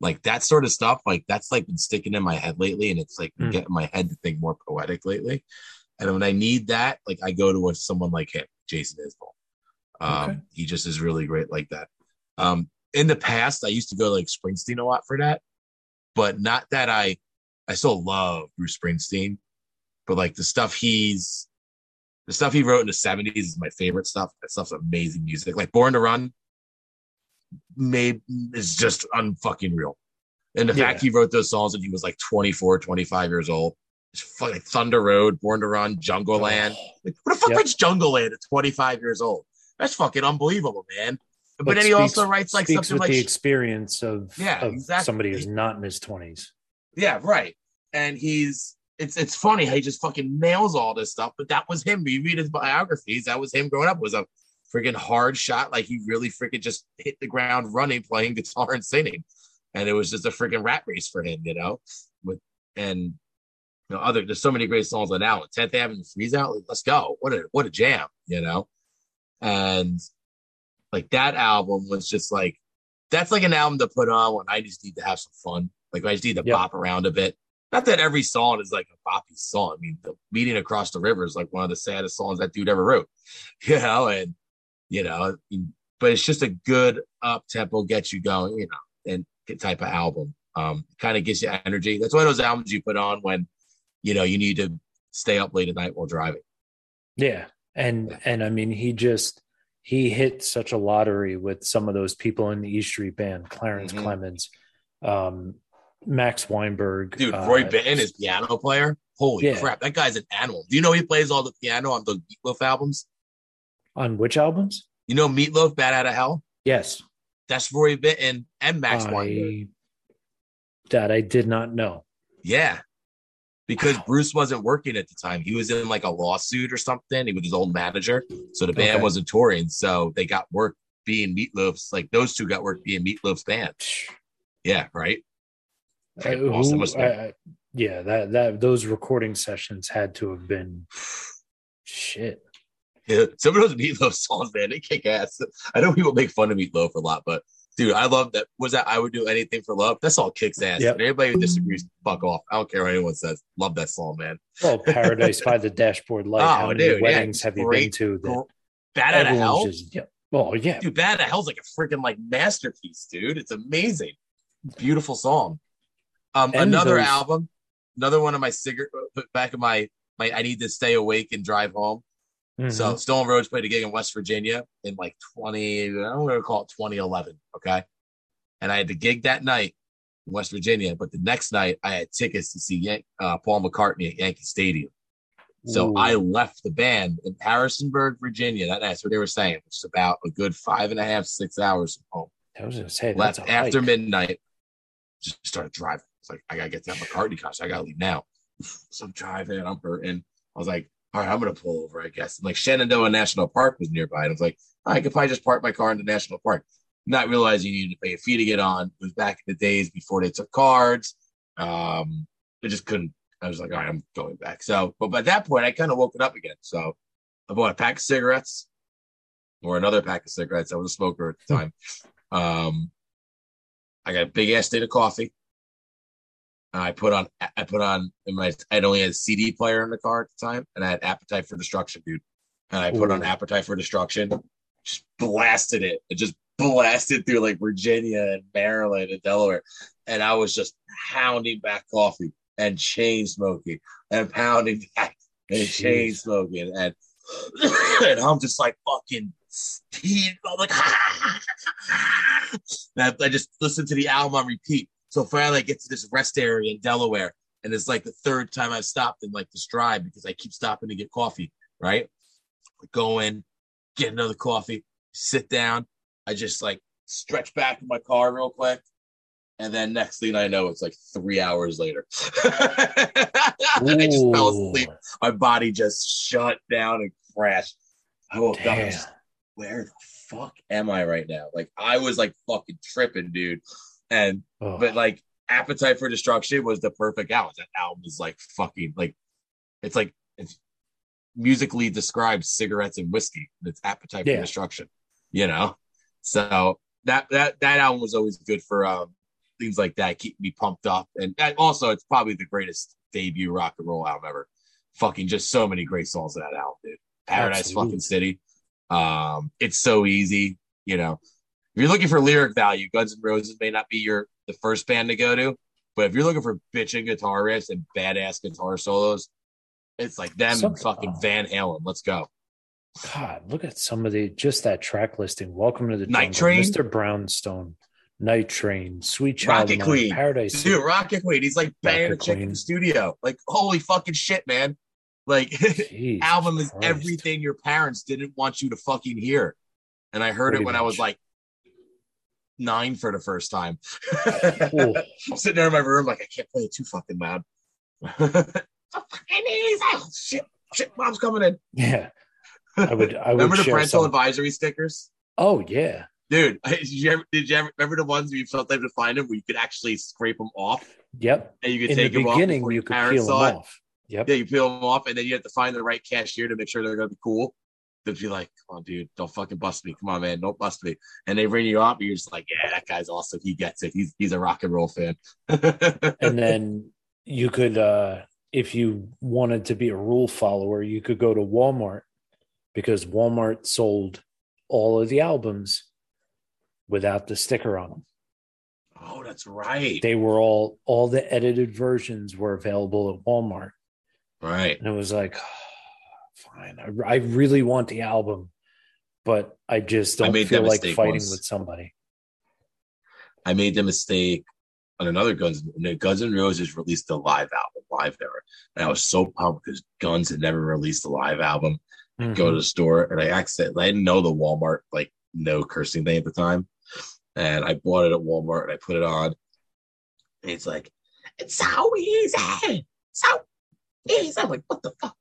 Like that sort of stuff, like that's like been sticking in my head lately, and it's like mm. getting my head to think more poetic lately. And when I need that, like I go to a, someone like him, Jason Isbell. Um, okay. He just is really great like that. Um, in the past, I used to go to like Springsteen a lot for that, but not that I, I still love Bruce Springsteen, but like the stuff he's, the stuff he wrote in the seventies is my favorite stuff. That stuff's amazing music, like Born to Run. Made is just unfucking real. And the yeah. fact he wrote those songs and he was like twenty-four, twenty-five years old. It's like Thunder Road, Born to Run, Jungle Land. Like, what the fuck yep. writes Jungle Land at twenty-five years old? That's fucking unbelievable, man. But, but then he speaks, also writes like something with like the experience of, yeah, of exactly. somebody who's not in his twenties. Yeah, right. And he's it's it's funny how he just fucking nails all this stuff, but that was him. You read his biographies, that was him growing up. It was a freaking hard shot, like he really freaking just hit the ground running, playing guitar and singing, and it was just a freaking rat race for him, you know. With and you know, other there's so many great songs on that one. tenth Avenue Freeze Out, like, let's go! What a what a jam, you know. And like that album was just like that's like an album to put on when I just need to have some fun. Like I just need to yep. bop around a bit. Not that every song is like a boppy song. I mean, the Meeting Across the River is like one of the saddest songs that dude ever wrote, you know, and. You know, but it's just a good up tempo, get you going, you know, and type of album. Um, kind of gives you energy. That's one of those albums you put on when, you know, you need to stay up late at night while driving. Yeah, and yeah. and I mean, he just he hit such a lottery with some of those people in the E Street Band: Clarence mm-hmm. Clemons, um, Max Weinberg, dude. Roy uh, Bittan is piano player. Holy yeah. crap, that guy's an animal. Do you know he plays all the piano on the Meat Loaf albums? On which albums? You know Meat Loaf, Bad Out of Hell? Yes. That's Roy Bittan and Max I, Weinberg. That I did not know. Yeah. Because wow. Bruce wasn't working at the time. He was in like a lawsuit or something. He was his old manager. So the band okay. wasn't touring. So they got work being Meat Loaf's. Like those two got work being Meat Loaf's band. Yeah, right? Uh, awesome. who, uh, yeah, that that those recording sessions had to have been shit. Yeah, some of those Meat Loaf songs, man, they kick ass. I know people make fun of Meat Loaf a lot, but dude, I love that. Was that I Would Do Anything for Love? That song kicks ass. Yep. Everybody who disagrees, fuck off. I don't care what anyone says. Love that song, man. Oh, Paradise by the Dashboard Light. Oh, how many dude, weddings yeah, have you great, been to? That Bad Out of Hell. Just, yeah. Oh yeah, dude, Bad Out of Hell's like a freaking like masterpiece, dude. It's amazing, beautiful song. Um, and another those... album, another one of my cigarette back of my my. I Need to Stay Awake and Drive Home. Mm-hmm. So Stolen Roads played a gig in West Virginia in like twenty, I don't want to call it twenty eleven, okay? And I had to gig that night in West Virginia, but the next night I had tickets to see Yan- uh, Paul McCartney at Yankee Stadium. So ooh. I left the band in Harrisonburg, Virginia. That, that's what they were saying, which is about a good five and a half, six hours from home. I was gonna say, left after hike. midnight, just started driving. It's like, I gotta get to that McCartney concert. I gotta leave now. So I'm driving, I'm hurting. I was like, all right, I'm going to pull over, I guess. And like Shenandoah National Park was nearby. And I was like, oh, I could probably just park my car in the national park. not realizing you needed to pay a fee to get on. It was back in the days before they took cards. Um, I just couldn't. I was like, all right, I'm going back. So, but by that point, I kind of woke it up again. So I bought a pack of cigarettes or another pack of cigarettes. I was a smoker at the time. Um, I got a big ass thing of coffee. I put on, I put on, in my, I'd only had a C D player in the car at the time, and I had Appetite for Destruction, dude. And I put Ooh. on Appetite for Destruction, just blasted it. It just blasted through like Virginia and Maryland and Delaware. And I was just pounding back coffee and chain smoking and pounding back and chain smoking. And, and I'm just like fucking steamed. I'm like, and I, I just listened to the album on repeat. So finally, I get to this rest area in Delaware, and it's like the third time I've stopped in like this drive because I keep stopping to get coffee, right? I go in, get another coffee, sit down. I just like stretch back in my car real quick, and then next thing I know, it's like three hours later. I just fell asleep. My body just shut down and crashed. I woke Damn. up and I was, where the fuck am I right now? Like I was like fucking tripping, dude. And oh. but like Appetite for Destruction was the perfect album. That album is like fucking like it's like it's musically describes cigarettes and whiskey. It's Appetite yeah. for Destruction, you know. So that that that album was always good for um, things like that, keep me pumped up. And, and also, it's probably the greatest debut rock and roll album ever. Fucking just so many great songs in that album, dude. Paradise Absolutely. Fucking City. Um, it's so easy, you know. If you're looking for lyric value, Guns N' Roses may not be your the first band to go to, but if you're looking for bitching guitar riffs and badass guitar solos, it's like them some, and fucking uh, Van Halen. Let's go. God, look at some of the just that track listing. Welcome to the Night Jungle, Train, Mister Brownstone, Night Train, Sweet Child, Rocket Mom, Queen, Paradise, dude, Rocket Queen. He's like banging a chick in the studio. Like holy fucking shit, man! Like album is Christ. everything your parents didn't want you to fucking hear, and I heard Pretty it when much. I was like. nine for the first time. Cool. I'm sitting there in my room like I can't play it too fucking loud. oh, shit, shit, mom's coming in. Yeah, I would. I would remember the parental some... advisory stickers. Oh yeah, dude. Did you ever? Did you ever remember the ones where you felt like to find them where you could actually scrape them off? Yep. And you could in take the them beginning, off. You could peel them off. It. Yep. Yeah, you peel them off, and then you have to find the right cashier to make sure they're going to be cool. They'd be like, come on, dude, don't fucking bust me. Come on, man, don't bust me. And they ring you up, and you're just like, yeah, that guy's awesome. He gets it. He's he's a rock and roll fan. And then you could, uh, if you wanted to be a rule follower, you could go to Walmart because Walmart sold all of the albums without the sticker on them. Oh, that's right. They were all, all the edited versions were available at Walmart. Right. And it was like... Fine. I, I really want the album, but I just don't I feel like fighting once. with somebody. I made the mistake on another Guns. Guns N' Roses released a live album, Live Era, and I was so pumped because Guns had never released a live album. Mm-hmm. I'd go to the store, and I accidentally I didn't know the Walmart like no cursing thing at the time, and I bought it at Walmart and I put it on. And it's like it's so easy, so easy. I'm like, what the fuck?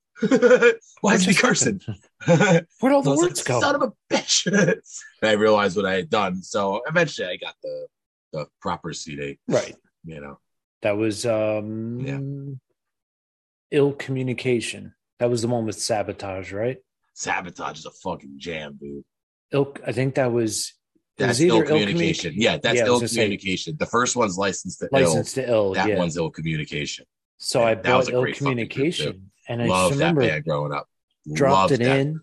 Why is he cursing? Where'd all the words like, go? Son of a bitch! And I realized what I had done, so eventually I got the the proper C D. Right, you know that was um, yeah. Ill Communication. That was the one with Sabotage, right? Sabotage is a fucking jam, dude. Ill, I think that was that's was Ill Communication. Ill Communi- yeah, that's yeah, Ill Communication. Say, the first one's Licensed to Licensed Ill. To Ill. That yeah. one's Ill Communication. So and I bought Ill Communication. And I Love just remember that band growing up. Dropped Loved it that. in,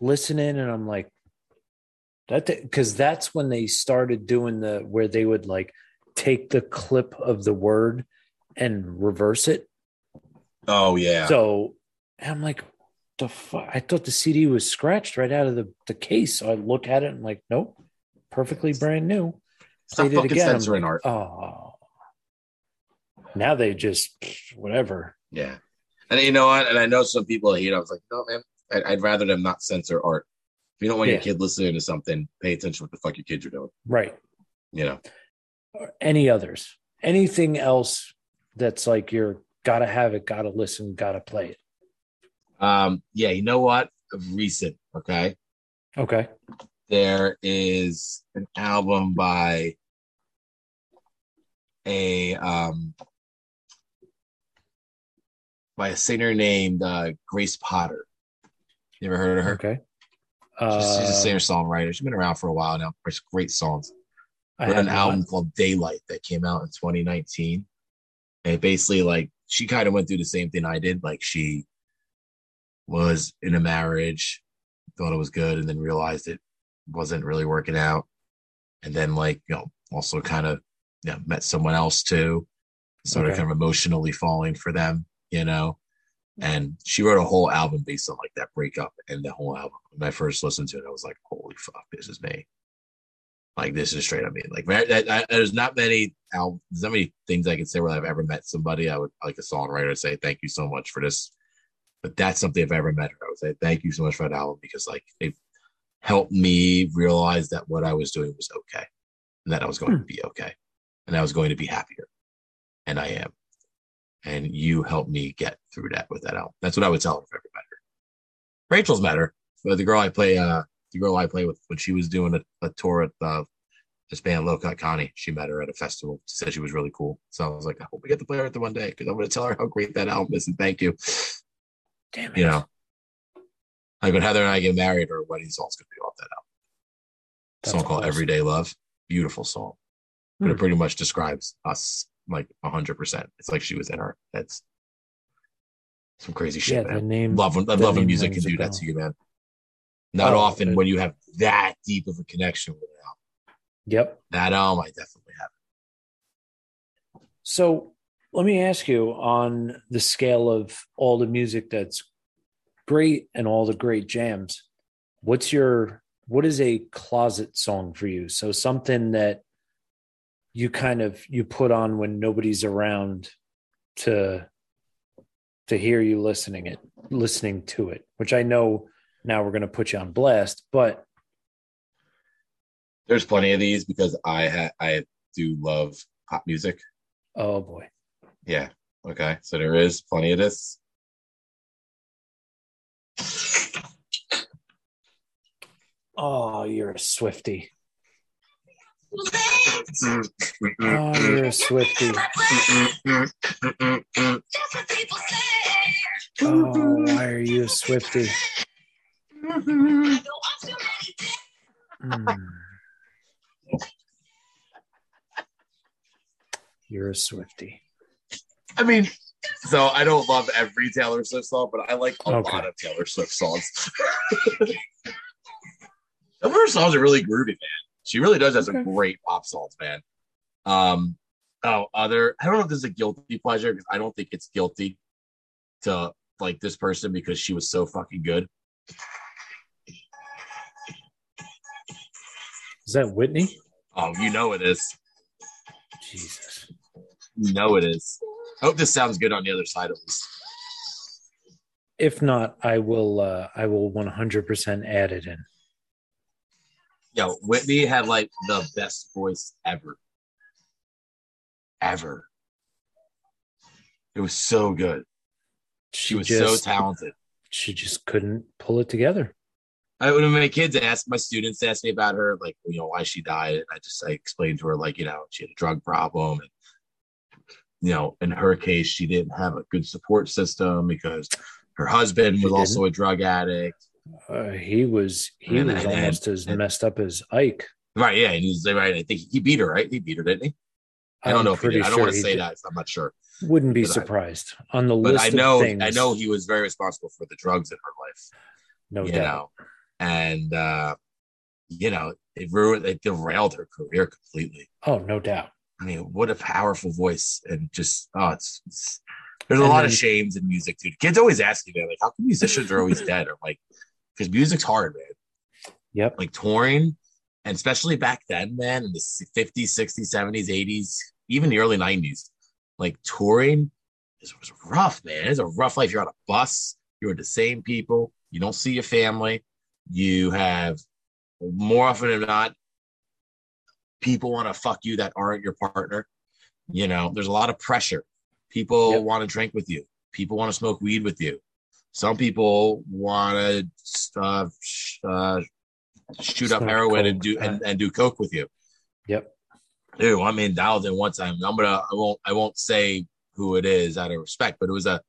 listening, and I'm like, that because that's when they started doing the where they would like take the clip of the word and reverse it. Oh yeah. So I'm like, the fuck? I thought the C D was scratched right out of the, the case. So I look at it and I'm like, nope, perfectly brand new. It's not fucking censoring art. Oh. Now they just whatever. Yeah. And you know what? And I know some people hate. I was like, no, man, I'd, I'd rather them not censor art. If you don't want yeah. your kid listening to something, pay attention to what the fuck your kids are doing. Right. You know. Or any others? Anything else that's like you're gotta have it, gotta listen, gotta play it. Um. Yeah. You know what? Of recent. Okay. Okay. there is an album by a um, by a singer named uh, Grace Potter. You ever heard of her? Okay. Uh, she's, she's a singer-songwriter. She's been around for a while now. There's great songs. I had an album called Daylight that came out in twenty nineteen. And basically, like, she kind of went through the same thing I did. Like, she was in a marriage, thought it was good, and then realized it wasn't really working out. And then, like, you know, also kind of, you know, met someone else too, sort okay. of kind of emotionally falling for them, you know. And she wrote a whole album based on, like, that breakup and the whole album. When I first listened to it, I was like, holy fuck, this is me. Like, this is straight up me. Like, I, I, there's not many albums, there's not many things I can say where I've ever met somebody. I would, like a songwriter, say, thank you so much for this. But that's something if I ever met her, I would say, thank you so much for that album, because, like, they've helped me realize that what I was doing was okay. And that I was going hmm. to be okay. And I was going to be happier. And I am. And you helped me get through that with that album. That's what I would tell her if I ever met her. Rachel's met her. But the girl I play, uh, the girl I play with, when she was doing a, a tour at uh, this band, Low Cut Connie, she met her at a festival. She said she was really cool. So I was like, I hope we get to play her at the one day, because I'm going to tell her how great that album is and thank you. Damn it. You know, like when Heather and I get married, our wedding song's going to be off that album. That's a song called awesome. Everyday Love. Beautiful song. But hmm. it pretty much describes us. Like one hundred percent. It's like she was in her. That's some crazy shit, yeah, man. Name, love when, love when music can do that to you, man. Not oh, often good. When you have that deep of a connection with an album. Yep. That album I definitely have. So let me ask you, on the scale of all the music that's great and all the great jams, what's your, what is a closet song for you? So something that you kind of, you put on when nobody's around to, to hear you listening it, listening to it, which I know now we're going to put you on blast, but. There's plenty of these, because I, ha- I do love pop music. Oh boy. Yeah. Okay. So there is plenty of this. Oh, you're a Swiftie. Oh, you're a Swiftie. Oh, why are you a Swiftie? Mm. You're a Swiftie. I mean, so I don't love every Taylor Swift song, but I like a okay. lot of Taylor Swift songs. Some of her songs are really groovy, man. She really does have some okay. great pop songs, man. Um, oh, other, I don't know if this is a guilty pleasure, because I don't think it's guilty to like this person, because she was so fucking good. Is that Whitney? Oh, you know it is. Jesus. You know it is. I hope this sounds good on the other side of this. If not, I will. Uh, I will one hundred percent add it in. Yo, Whitney had like the best voice ever. Ever. It was so good. She, she was just, so talented. She just couldn't pull it together. I when my kids asked, my students asked me about her, like, you know, why she died. And I just I explained to her, like, you know, she had a drug problem. And, you know, in her case, she didn't have a good support system, because her husband she was didn't. also a drug addict. Uh, he was he and, was and, almost and, as and, messed up as Ike. Right, yeah. And he was right. I think he beat her, right? He beat her, didn't he? I don't I'm know if he did. I don't sure want to say did. that. I'm not sure. Wouldn't be surprised. I, on the but list I know, of things. I know he was very responsible for the drugs in her life. No you doubt. Know? And, uh, you know, it ruined, it derailed her career completely. Oh, no doubt. I mean, what a powerful voice. And just, oh, it's, it's there's a and lot then, of shames in music, dude. Kids always ask me that, like, how come musicians are always dead? Or like, because music's hard, man. Yep. Like touring, and especially back then, man, in the fifties, sixties, seventies, eighties, even the early nineties, like touring is, was rough, man. It's a rough life. You're on a bus. You're with the same people. You don't see your family. You have, more often than not, people want to fuck you that aren't your partner. You know, there's a lot of pressure. People yep. want to drink with you. People want to smoke weed with you. Some people want to uh, uh, shoot up heroin and do and, and do coke with you. Yep. Dude, I'm in dialed in one time. I'm gonna I won't I won't say who it is out of respect, but it was a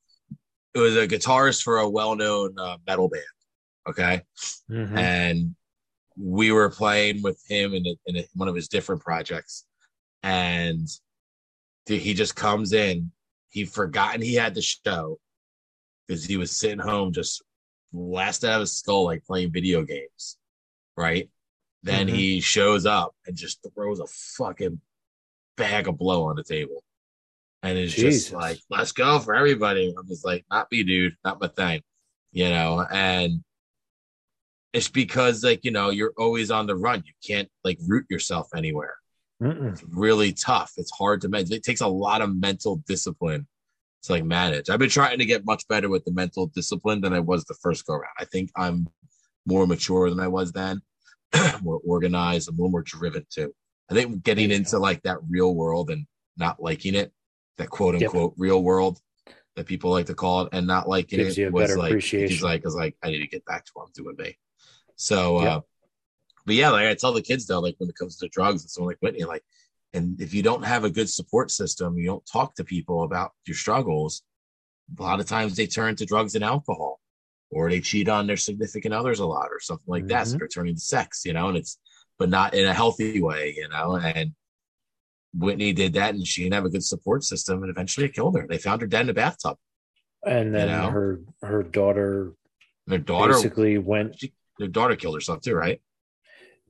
it was a guitarist for a well-known uh, metal band. Okay, mm-hmm. And we were playing with him in, a, in a, one of his different projects, and dude, he just comes in. He'd forgotten he had the show because he was sitting home just blasted out of his skull, like playing video games, right? Then mm-hmm. he shows up and just throws a fucking bag of blow on the table. And it's Jesus. Just like, let's go for everybody. I'm just like, not me, dude. Not my thing. You know, and it's because, like, you know, you're always on the run. You can't, like, root yourself anywhere. Mm-mm. It's really tough. It's hard to manage. It takes a lot of mental discipline to, like, manage. I've been trying to get much better with the mental discipline than I was the first go around. I think I'm more mature than I was then. More organized, a little more driven too. I think getting yeah. into like that real world and not liking it, that quote unquote yep. real world that people like to call it, and not liking Gives it was like, he's like, is like, I need to get back to what I'm doing, me. So, yep. uh, but yeah, like I tell the kids though, like when it comes to drugs and someone like Whitney, like, and if you don't have a good support system, you don't talk to people about your struggles. A lot of times they turn to drugs and alcohol. Or they cheat on their significant others a lot or something like mm-hmm. that. So they're turning to sex, you know, and it's, but not in a healthy way, you know, and Whitney did that and she didn't have a good support system and eventually it killed her. They found her dead in a bathtub. And then you know? her, her daughter, their daughter basically went, she, their daughter killed herself too. Right.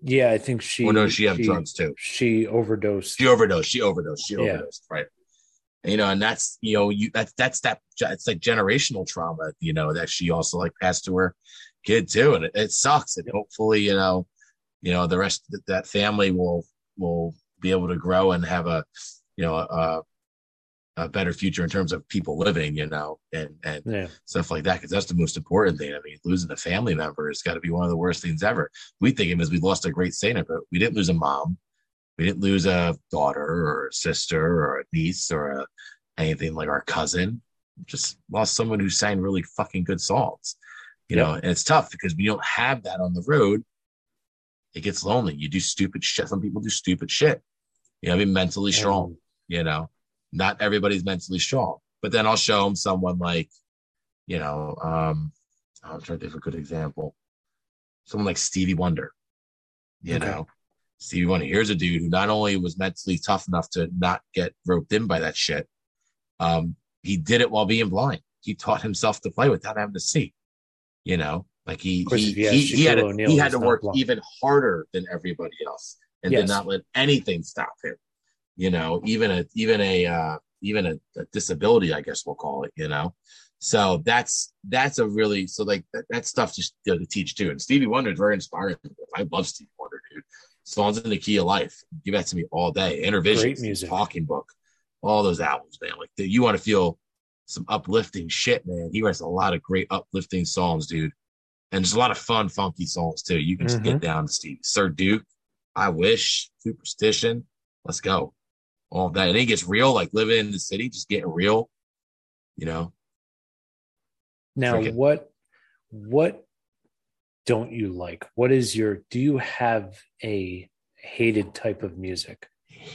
Yeah. I think she, oh no, she, she had drugs too. She overdosed. She overdosed. She overdosed. She overdosed. Yeah. Right. You know, and that's, you know, you that's that's that it's like generational trauma, you know, that she also like passed to her kid too. And it, it sucks. And hopefully, you know, you know, the rest of that family will will be able to grow and have a, you know, a, a better future in terms of people living, you know, and, and yeah. stuff like that. Because that's the most important thing. I mean, losing a family member has got to be one of the worst things ever. We think of it as we lost a great saint, but we didn't lose a mom. We didn't lose a daughter or a sister or a niece or a, anything like our cousin. Just lost someone who sang really fucking good songs, you yep. know. And it's tough because we don't have that on the road. It gets lonely. You do stupid shit. Some people do stupid shit. You know, I mean, mentally strong. You know, not everybody's mentally strong. But then I'll show them someone like, you know, um, I'm trying to give a good example. Someone like Stevie Wonder. You okay. know. Stevie Wonder, here's a dude who not only was mentally tough enough to not get roped in by that shit, um, he did it while being blind. He taught himself to play without having to see. You know, like he he, he, he had to, he had to work blind. Even harder than everybody else, and yes. did not let anything stop him. You know, even a even a uh, even a, a disability, I guess we'll call it. You know, so that's that's a really so like that, that stuff just you know, to teach too. And Stevie Wonder is very inspiring. I love Stevie Wonder, dude. Songs in the Key of Life. Give that to me all day. Intervisions, Talking Book, all those albums, man. Like, you want to feel some uplifting shit, man. He writes a lot of great uplifting songs, dude. And there's a lot of fun, funky songs, too. You can mm-hmm. just get down to Steve. Sir Duke, I Wish, Superstition, Let's Go. All that. And it gets real, like living in the city, just getting real, you know. Now, Forget- what, what, don't you like? What is your, do you have a hated type of music?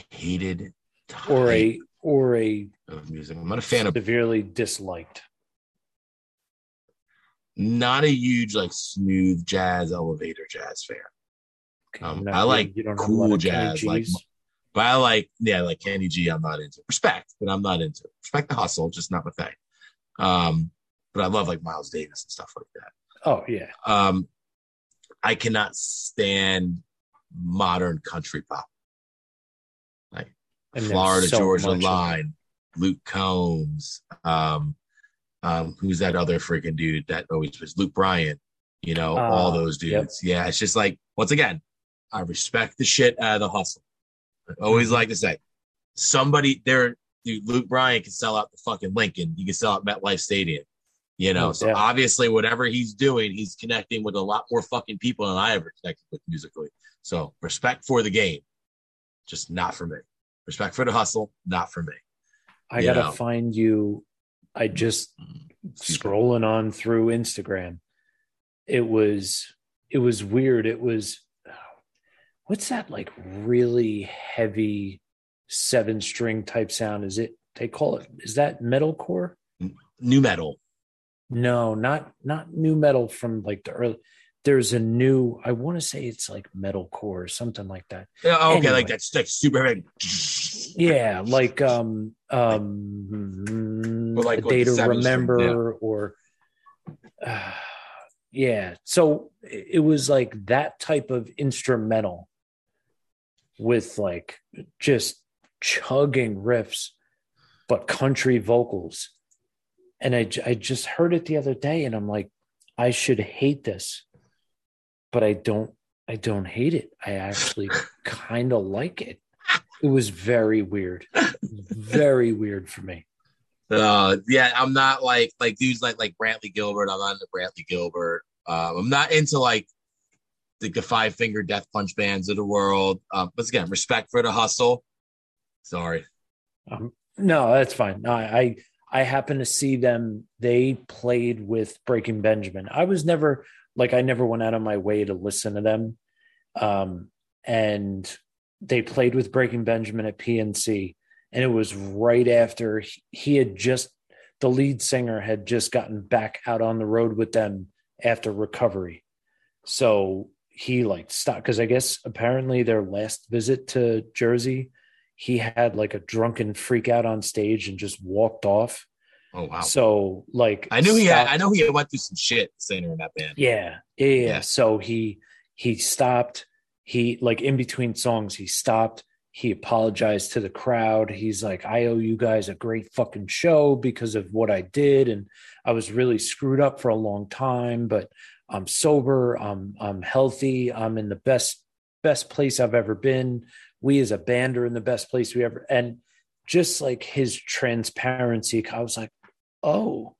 Hated type or a or a of music. I'm not a fan of severely disliked. Not a huge like smooth jazz, elevator jaz fan. Okay, um, I like cool jazz, like, but I like yeah, like Kenny G. I'm not into respect, but I'm not into respect the hustle, just not my thing. Um, but I love like Miles Davis and stuff like that. Oh yeah. Um, I cannot stand modern country pop. Like Florida so Georgia Line, Luke Combs, um, um, who's that other freaking dude that always was Luke Bryan, you know, uh, all those dudes. Yep. Yeah, it's just like, once again, I respect the shit out of the hustle. I always like to say, somebody there, dude, Luke Bryan can sell out the fucking Lincoln. He can sell out MetLife Stadium. You know, oh, so definitely. Obviously whatever he's doing, he's connecting with a lot more fucking people than I ever connected with musically. So respect for the game, just not for me. Respect for the hustle, not for me. I you gotta know. Find you. I just Excuse scrolling me. On through Instagram. It was, it was weird. It was what's that like really heavy seven string type sound? Is it, they call it, is that metalcore? New metal. No, not, not new metal from like the early, there's a new, I want to say it's like metalcore or something like that. Oh, okay. Anyway. Like that's like super heavy. Yeah. Like, um, um, well, like, a Day to Remember yeah. or, uh, yeah. So it was like that type of instrumental with like just chugging riffs, but country vocals. And I, I just heard it the other day and I'm like, I should hate this, but I don't, I don't hate it. I actually kind of like it. It was very weird, very weird for me. Uh, yeah, I'm not like, like dudes like, like Brantley Gilbert. I'm not into Brantley Gilbert. Um, I'm not into like the, the five finger death punch bands of the world. Um, but again, respect for the hustle. Sorry. Um, no, that's fine. No, I, I, I happened to see them. They played with Breaking Benjamin. I was never like, I never went out of my way to listen to them. Um, and they played with Breaking Benjamin at P N C. And it was right after he had just, the lead singer had just gotten back out on the road with them after Recovery. So he like stopped, because I guess apparently their last visit to Jersey, he had like a drunken freak out on stage and just walked off. Oh, wow. So like, I knew stopped. he had, I know he had went through some shit singer in that band. Yeah, yeah. Yeah. So he, he stopped, he like in between songs, he stopped. He apologized to the crowd. He's like, I owe you guys a great fucking show because of what I did. And I was really screwed up for a long time, but I'm sober. I'm, I'm healthy. I'm in the best, best place I've ever been. We as a band are in the best place we ever. And just like his transparency, I was like, oh.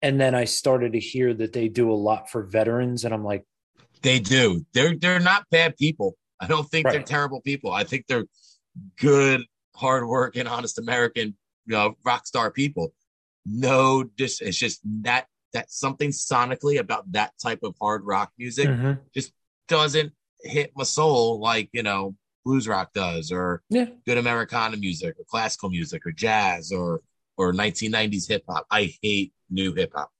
And then I started to hear that they do a lot for veterans. And I'm like, they do. They're, they're not bad people. I don't think right. they're terrible people. I think they're good, hardworking, honest American, you know, rock star people. No, just it's just that that something sonically about that type of hard rock music mm-hmm. just doesn't hit my soul like, you know, blues rock does, or yeah. good Americana music, or classical music, or jazz, or or nineteen nineties hip hop. I hate new hip hop.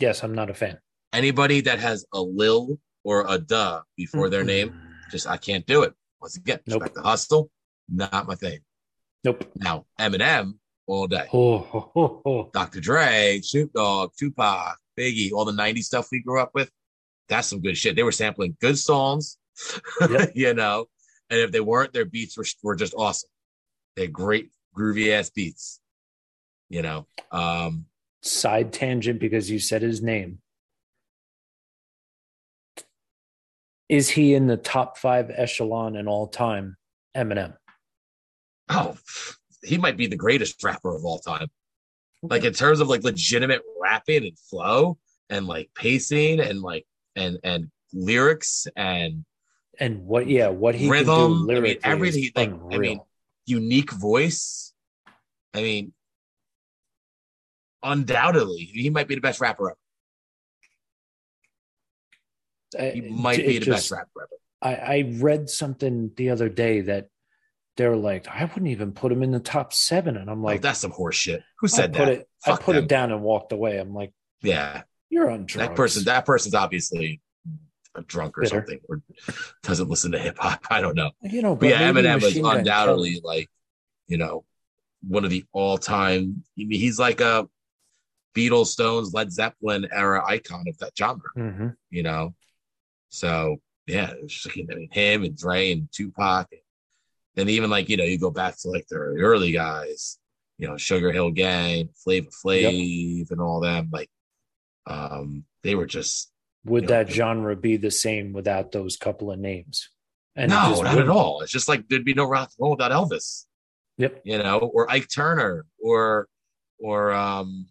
Yes, I'm not a fan. Anybody that has a lil or a duh before mm-hmm. their name. Just, I can't do it. Once again, nope. Respect the hustle, not my thing. Nope. Now, Eminem all day. Oh, oh, oh, oh. Doctor Dre, Snoop Dogg, Tupac, Biggie, all the nineties stuff we grew up with. That's some good shit. They were sampling good songs, yep. you know, and if they weren't, their beats were, were just awesome. They had great groovy ass beats, you know. Um, Side tangent because you said his name. Is he in the top five echelon in all time, Eminem? Oh, he might be the greatest rapper of all time. Like in terms of like legitimate rapping and flow and like pacing and like and and lyrics and and what yeah, what he rhythm, can do lyrically, I mean everything like unreal. I mean unique voice. I mean undoubtedly he might be the best rapper ever. He might it be the just, best rapper ever. I, I read something the other day that they're like, I wouldn't even put him in the top seven. And I'm like, oh, that's some horse shit. Who said I that? It, I put them. it down and walked away. I'm like, yeah, you're on drugs. That person, that person's obviously a drunk or Bitter. something, or doesn't listen to hip hop. I don't know. You know, but, but yeah, Eminem is undoubtedly gun. like, you know, one of the all time. I mean, he's like a Beatles, Stones, Led Zeppelin era icon of that genre, mm-hmm. you know? So, yeah, it's like, I mean, him and Dre and Tupac. And even, like, you know, you go back to, like, the early guys, you know, Sugar Hill Gang, Flavor Flav, yep. and all them. Like, um, they were just... Would you know, that they, genre be the same without those couple of names? And no, just not wouldn't. at all. It's just like there'd be no rock and roll without Elvis. Yep. You know, or Ike Turner, or or um,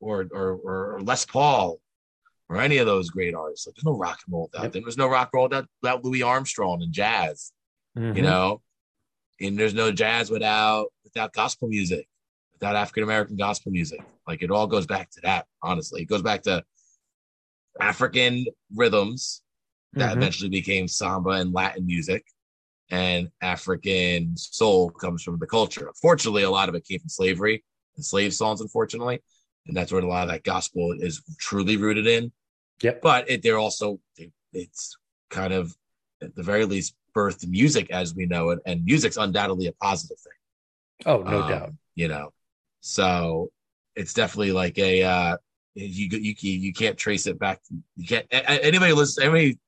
or or or Les Paul. Or any of those great artists. Like, there's no rock and roll without yep. them. There's no rock and roll without, without Louis Armstrong and jazz, mm-hmm. you know? And there's no jazz without without gospel music, without African-American gospel music. Like, it all goes back to that, honestly. It goes back to African rhythms that mm-hmm. eventually became samba and Latin music, and African soul comes from the culture. Fortunately, a lot of it came from slavery and slave songs, unfortunately, and that's where a lot of that gospel is truly rooted in. Yep. But it, they're also, it, it's kind of, at the very least, birthed music as we know it, and music's undoubtedly a positive thing. Oh, no um, doubt. You know, so it's definitely like a, uh, you you you can't trace it back. You can't, anybody listen, anybody,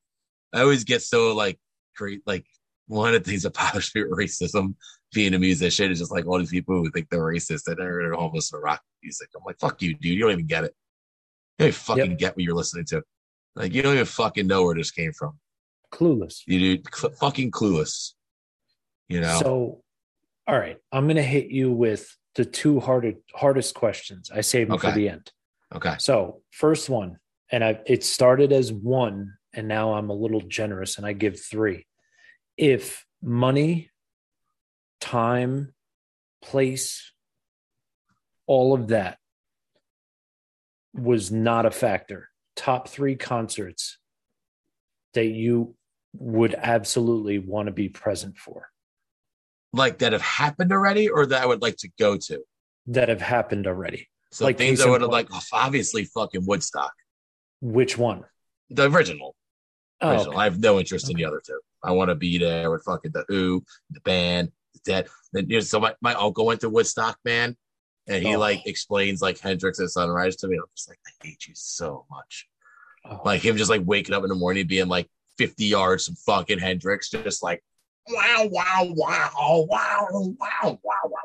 I always get so like, great, like, one of the things that bothers me with racism being a musician is just like all these people who think they're racist and they're almost for rock music. I'm like, fuck you, dude. You don't even get it. You don't even fucking yep. get what you're listening to. Like, you don't even fucking know where this came from. Clueless. You dude, cl- fucking clueless. You know? So, all right. I'm going to hit you with the two hard- hardest questions. I saved them okay. for the end. Okay. So, first one, and I, it started as one, and now I'm a little generous and I give three. If money, time, place, all of that was not a factor, top three concerts that you would absolutely want to be present for. Like that have happened already, or that I would like to go to? That have happened already. So like things I would have liked, obviously fucking Woodstock. Which one? The original. Oh, original. Okay. I have no interest okay. in the other two. I want to be there with fucking the Who, the band, the Dead. And, you know, so my, my uncle went to Woodstock, man, and he oh. like explains like Hendrix at sunrise to me. I'm just like, I hate you so much. Oh. Like him just like waking up in the morning being like fifty yards from fucking Hendrix, just like wow, wow, wow, wow, wow, wow, wow.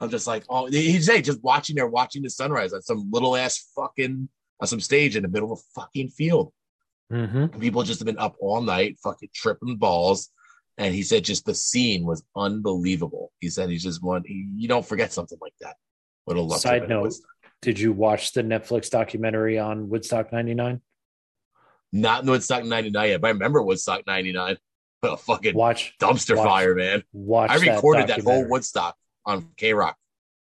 I'm just like, oh, he's hey, just watching there, watching the sunrise on some little ass fucking on some stage in the middle of a fucking field. Mm-hmm. People just have been up all night fucking tripping balls, and he said just the scene was unbelievable. He said he's just one he, you don't forget something like that. What a love. Side note, did you watch the Netflix documentary on Woodstock ninety-nine? Not in Woodstock ninety-nine yet, but I remember Woodstock ninety-nine. What a fucking watch, dumpster watch, fire, man. Watch I recorded that, that whole Woodstock on K-Rock.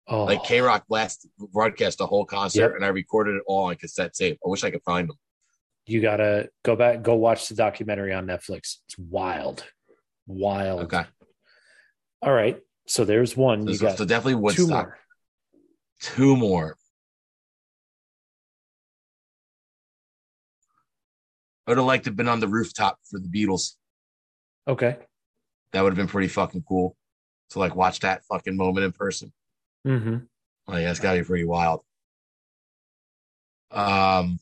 Oh. Like K-Rock last broadcast the whole concert, yep. and I recorded it all on cassette tape. I wish I could find them. You got to go back, go watch the documentary on Netflix. It's wild. Wild. Okay. All right. So there's one. So, you got so definitely Woodstock. Two more. Two more. I would have liked to have been on the rooftop for the Beatles. Okay. That would have been pretty fucking cool to like watch that fucking moment in person. Mm-hmm. Like, that's got to be pretty wild. Um,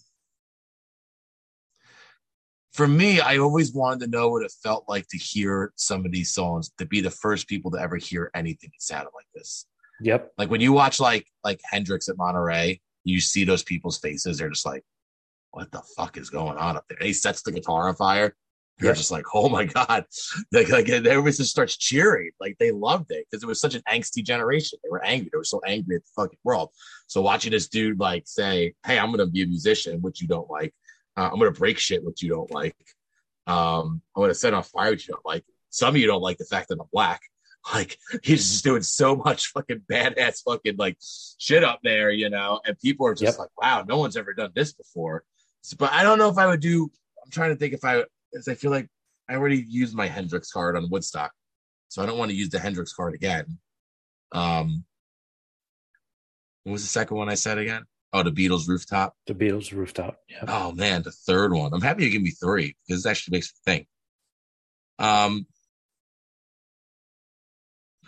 For me, I always wanted to know what it felt like to hear some of these songs, to be the first people to ever hear anything that sounded like this. Yep. Like when you watch like like Hendrix at Monterey, you see those people's faces. They're just like, what the fuck is going on up there? And he sets the guitar on fire. They're yep. just like, oh my God. Like, like everybody just starts cheering. Like they loved it because it was such an angsty generation. They were angry. They were so angry at the fucking world. So watching this dude like say, hey, I'm going to be a musician, which you don't like. Uh, I'm going to break shit, which you don't like. Um, I'm going to set on fire, which you don't like. Some of you don't like the fact that I'm black. Like, he's just doing so much fucking badass fucking, like, shit up there, you know? And people are just yep. like, wow, no one's ever done this before. So, but I don't know if I would do... I'm trying to think if I... Because I feel like I already used my Hendrix card on Woodstock. So I don't want to use the Hendrix card again. Um, what was the second one I said again? Oh, the Beatles rooftop. The Beatles rooftop. Yeah. Oh man, the third one. I'm happy you give me three because it actually makes me think. Um,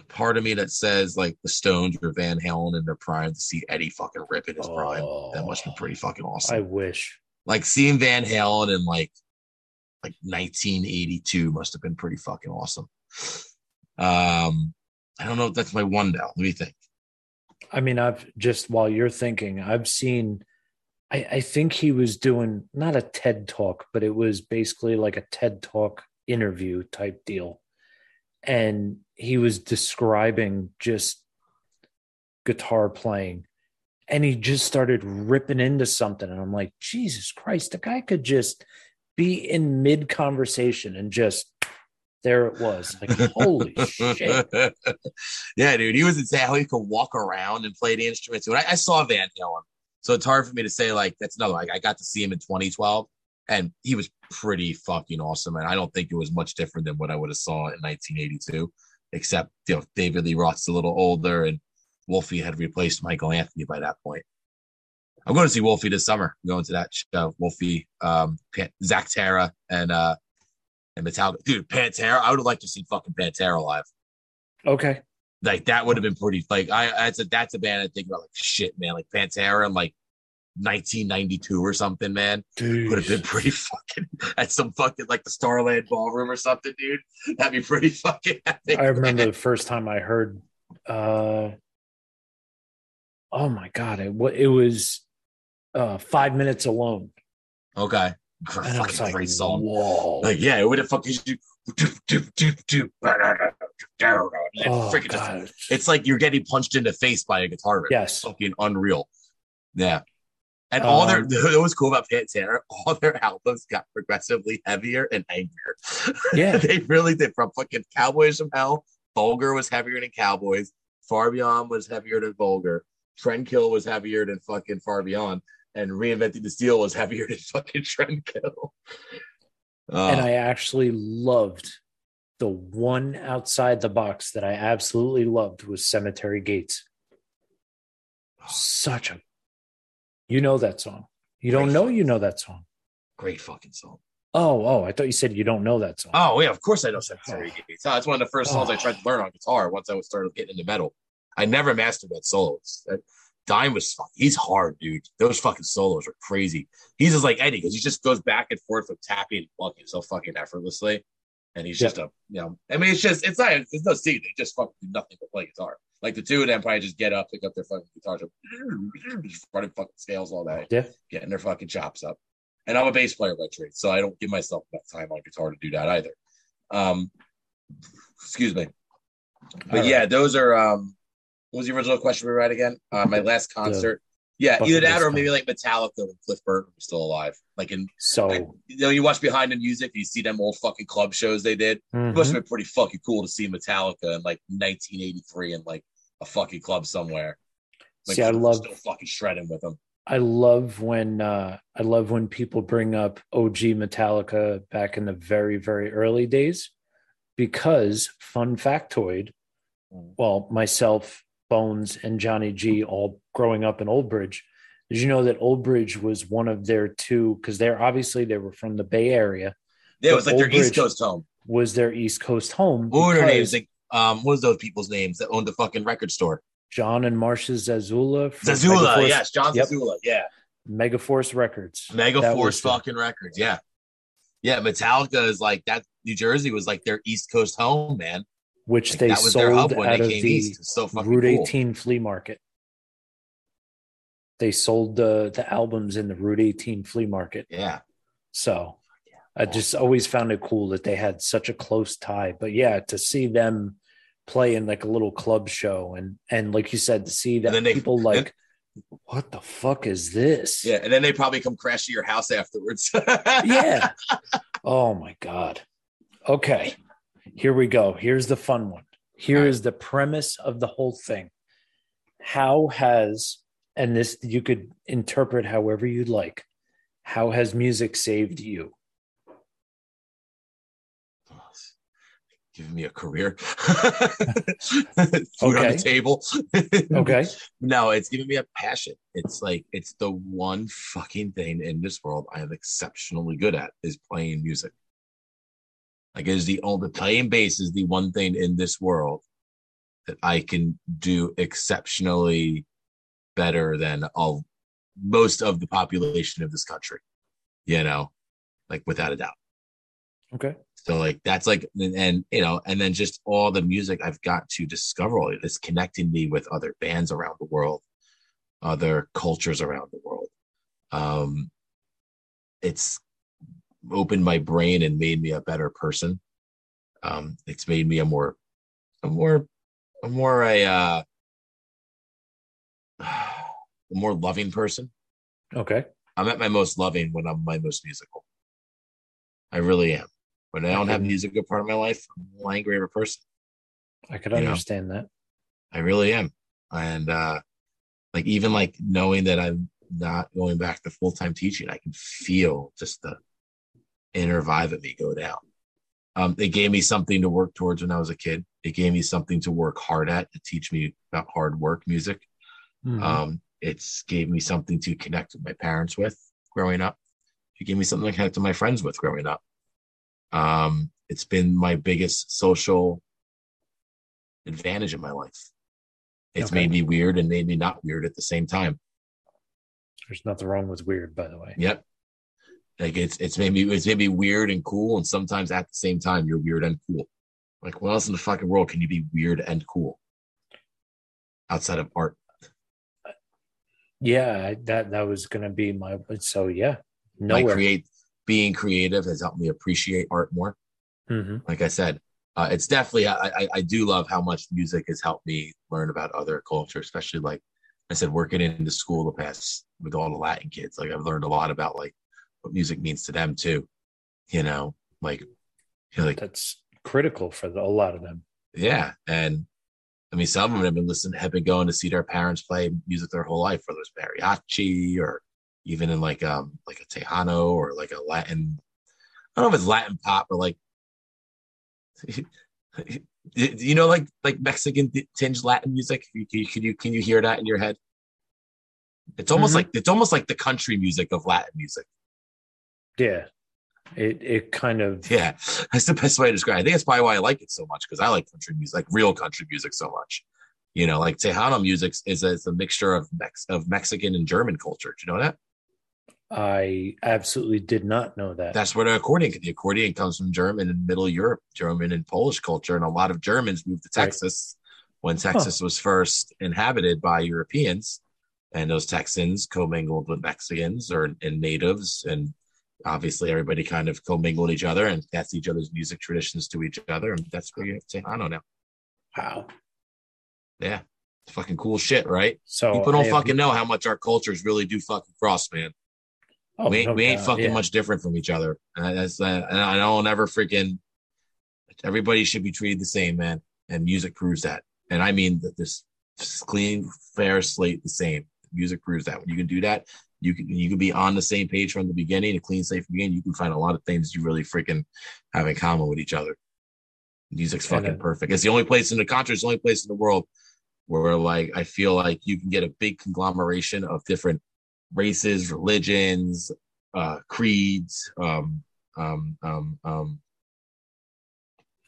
part of me that says like the Stones or Van Halen in their prime to see Eddie fucking rip in his oh, prime. That must be pretty fucking awesome. I wish. Like seeing Van Halen in like like nineteen eighty-two must have been pretty fucking awesome. Um, I don't know if that's my one now. Let me think. I mean, I've just while you're thinking, I've seen, I, I think he was doing not a TED talk, but it was basically like a TED talk interview type deal. And he was describing just guitar playing and he just started ripping into something. And I'm like, Jesus Christ, the guy could just be in mid conversation and just. There it was. Like, holy shit. Yeah, dude. He was insane how he could walk around and play the instruments. When I, I saw Van Halen. So it's hard for me to say, like, that's another. Like, I got to see him in twenty twelve. and he was pretty fucking awesome. And I don't think it was much different than what I would have saw in nineteen eighty-two, except, you know, David Lee Roth's a little older and Wolfie had replaced Michael Anthony by that point. I'm going to see Wolfie this summer. I'm going to that show. Wolfie, um, Pan- Zach Tara, and uh, and Metallica. Dude, Pantera. I would have liked to see fucking Pantera live. Okay. Like, that would have been pretty, like, I, that's a, that's a band I think about, like, shit, man, like, Pantera in, like, nineteen ninety-two or something, man. Dude. Would have been pretty fucking, at some fucking, like, the Starland Ballroom or something, dude. That'd be pretty fucking epic. I remember man. the first time I heard, uh, oh, my God, it, it was uh, Five Minutes Alone. Okay. Fucking like, great song. Whoa. Like, yeah, it would have fucking, oh, freaking, it's like you're getting punched in the face by a guitar riff. Yes. It's fucking unreal. Yeah. And um, all their, it was cool about Pantera, all their albums got progressively heavier and angrier. Yeah. They really did. From fucking Cowboys from Hell, Vulgar was heavier than Cowboys. Far Beyond was heavier than Vulgar. Trendkill was heavier than fucking Far Beyond. And Reinventing the Steel was heavier than fucking Trendkill. Uh, and I actually loved the one outside the box that I absolutely loved was Cemetery Gates. Such a, you know that song. You don't know, you know that song. Great fucking song. Oh, oh, I thought you said you don't know that song. Oh, yeah, of course I know Cemetery oh. Gates. That's one of the first songs oh. I tried to learn on guitar once I started getting into metal. I never mastered that solos. That, Dime was fucking, he's hard, dude. Those fucking solos are crazy. He's just like Eddie because he just goes back and forth with tapping and plucking so fucking effortlessly. And he's yep. just a, you know, I mean, it's just, it's not, there's no secret. They just fucking do nothing but play guitar. Like the two of them probably just get up, pick up their fucking guitars, just running fucking scales all night, yeah. getting their fucking chops up. And I'm a bass player by trade, so I don't give myself enough time on guitar to do that either. Um, excuse me. But all yeah, right. those are, um, what was the original question we were at again? Uh, my last concert. Yeah, yeah either that or maybe like Metallica when Cliff Burton was still alive. Like in so like, you know, you watch Behind the Music and you see them old fucking club shows they did. Mm-hmm. It must have been pretty fucking cool to see Metallica in like nineteen eighty-three in like a fucking club somewhere. Like, see, I love still fucking shredding with them. I love when uh, I love when people bring up O G Metallica back in the very, very early days, because fun factoid, well, myself, Bones, and Johnny G all growing up in Old Bridge. Did you know that Old Bridge was one of their two, because they're obviously they were from the Bay Area. Yeah, it was like their East Coast home. Was their East Coast home. What were their names? Like, um, what was those people's names that owned the fucking record store? John and Marcia Zazula. Zazula, Megaforce. Yes, John yep. Zazula, yeah. Megaforce Records. Megaforce fucking them. Records, yeah. Yeah, Metallica is like that. New Jersey was like their East Coast home, man. Which like they sold out of the so Route eighteen cool. flea market. They sold the, the albums in the Route eighteen flea market. Yeah. So yeah. I just always found it cool that they had such a close tie. But yeah, to see them play in like a little club show and, and like you said, to see that they, people like, then, what the fuck is this? Yeah. And then they probably come crash to your house afterwards. yeah. Oh my God. Okay. Here we go. Here's the fun one. Here is the premise of the whole thing. How has, and this you could interpret however you'd like, how has music saved you? Giving me a career. Food okay. on the table. okay. No, it's giving me a passion. It's like, it's the one fucking thing in this world I am exceptionally good at is playing music. Like, it is the only, playing bass is the one thing in this world that I can do exceptionally better than all most of the population of this country, you know, like without a doubt. Okay. So like, that's like, and, and you know, and then just all the music I've got to discover, all it's connecting me with other bands around the world, other cultures around the world. Um, it's opened my brain and made me a better person. Um, it's made me a more, a more, a more, a, uh, a more loving person. Okay. I'm at my most loving when I'm my most musical. I really am. When I don't have music a part of my life, I'm an angry of a person. I could understand you know? that. I really am. And, uh, like, even like knowing that I'm not going back to full-time teaching, I can feel just the, inner vibe of me go down. Um, it gave me something to work towards when I was a kid. It gave me something to work hard at, to teach me about hard work music. Mm-hmm. Um, it gave me something to connect with my parents with growing up. It gave me something to connect with my friends with growing up. Um, it's been my biggest social advantage in my life. It's okay. Made me weird and made me not weird at the same time. There's nothing wrong with weird, by the way. Yep. Like it's it's made me it's made me weird and cool, and sometimes at the same time you're weird and cool. Like, what else in the fucking world can you be weird and cool outside of art? Yeah, that that was gonna be my so yeah. Nowhere. Like create being creative has helped me appreciate art more. Mm-hmm. Like I said, uh, it's definitely I, I I do love how much music has helped me learn about other culture, especially like I said, working in the school the past with all the Latin kids. Like I've learned a lot about like what music means to them too, you know, like, you know, like that's critical for the, a lot of them. Yeah, and I mean, some of them have been listening, have been going to see their parents play music their whole life, whether it's mariachi or even in like um like a Tejano or like a Latin. I don't know if it's Latin pop or like, you know, like like Mexican tinged Latin music. Can you can you can you hear that in your head? It's almost mm-hmm. like it's almost like the country music of Latin music. Yeah, it it kind of yeah. That's the best way to describe it. I think that's probably why I like it so much, because I like country music, like real country music, so much. You know, like Tejano music is a, is a mixture of Mex- of Mexican and German culture. Do you know that? I absolutely did not know that. That's where the accordion the accordion comes from, German and Middle Europe, German and Polish culture, and a lot of Germans moved to Texas right. when Texas huh. was first inhabited by Europeans, and those Texans commingled with Mexicans or and natives and. Obviously, everybody kind of commingled each other and passed each other's music traditions to each other, and that's where you have Tejano now. Wow. Yeah. It's fucking cool shit, right? So people don't I fucking have... know how much our cultures really do fucking cross, man. Oh, we ain't, no we ain't fucking yeah. much different from each other. And that's uh, and I don't ever freaking... Everybody should be treated the same, man, and music proves that. And I mean that this clean, fair slate the same. Music proves that. When you can do that... You can you can be on the same page from the beginning, a clean, safe beginning. You can find a lot of things you really freaking have in common with each other. Music's fucking yeah. perfect. It's the only place in the country, it's the only place in the world where like I feel like you can get a big conglomeration of different races, religions, uh, creeds, um, um, um, um,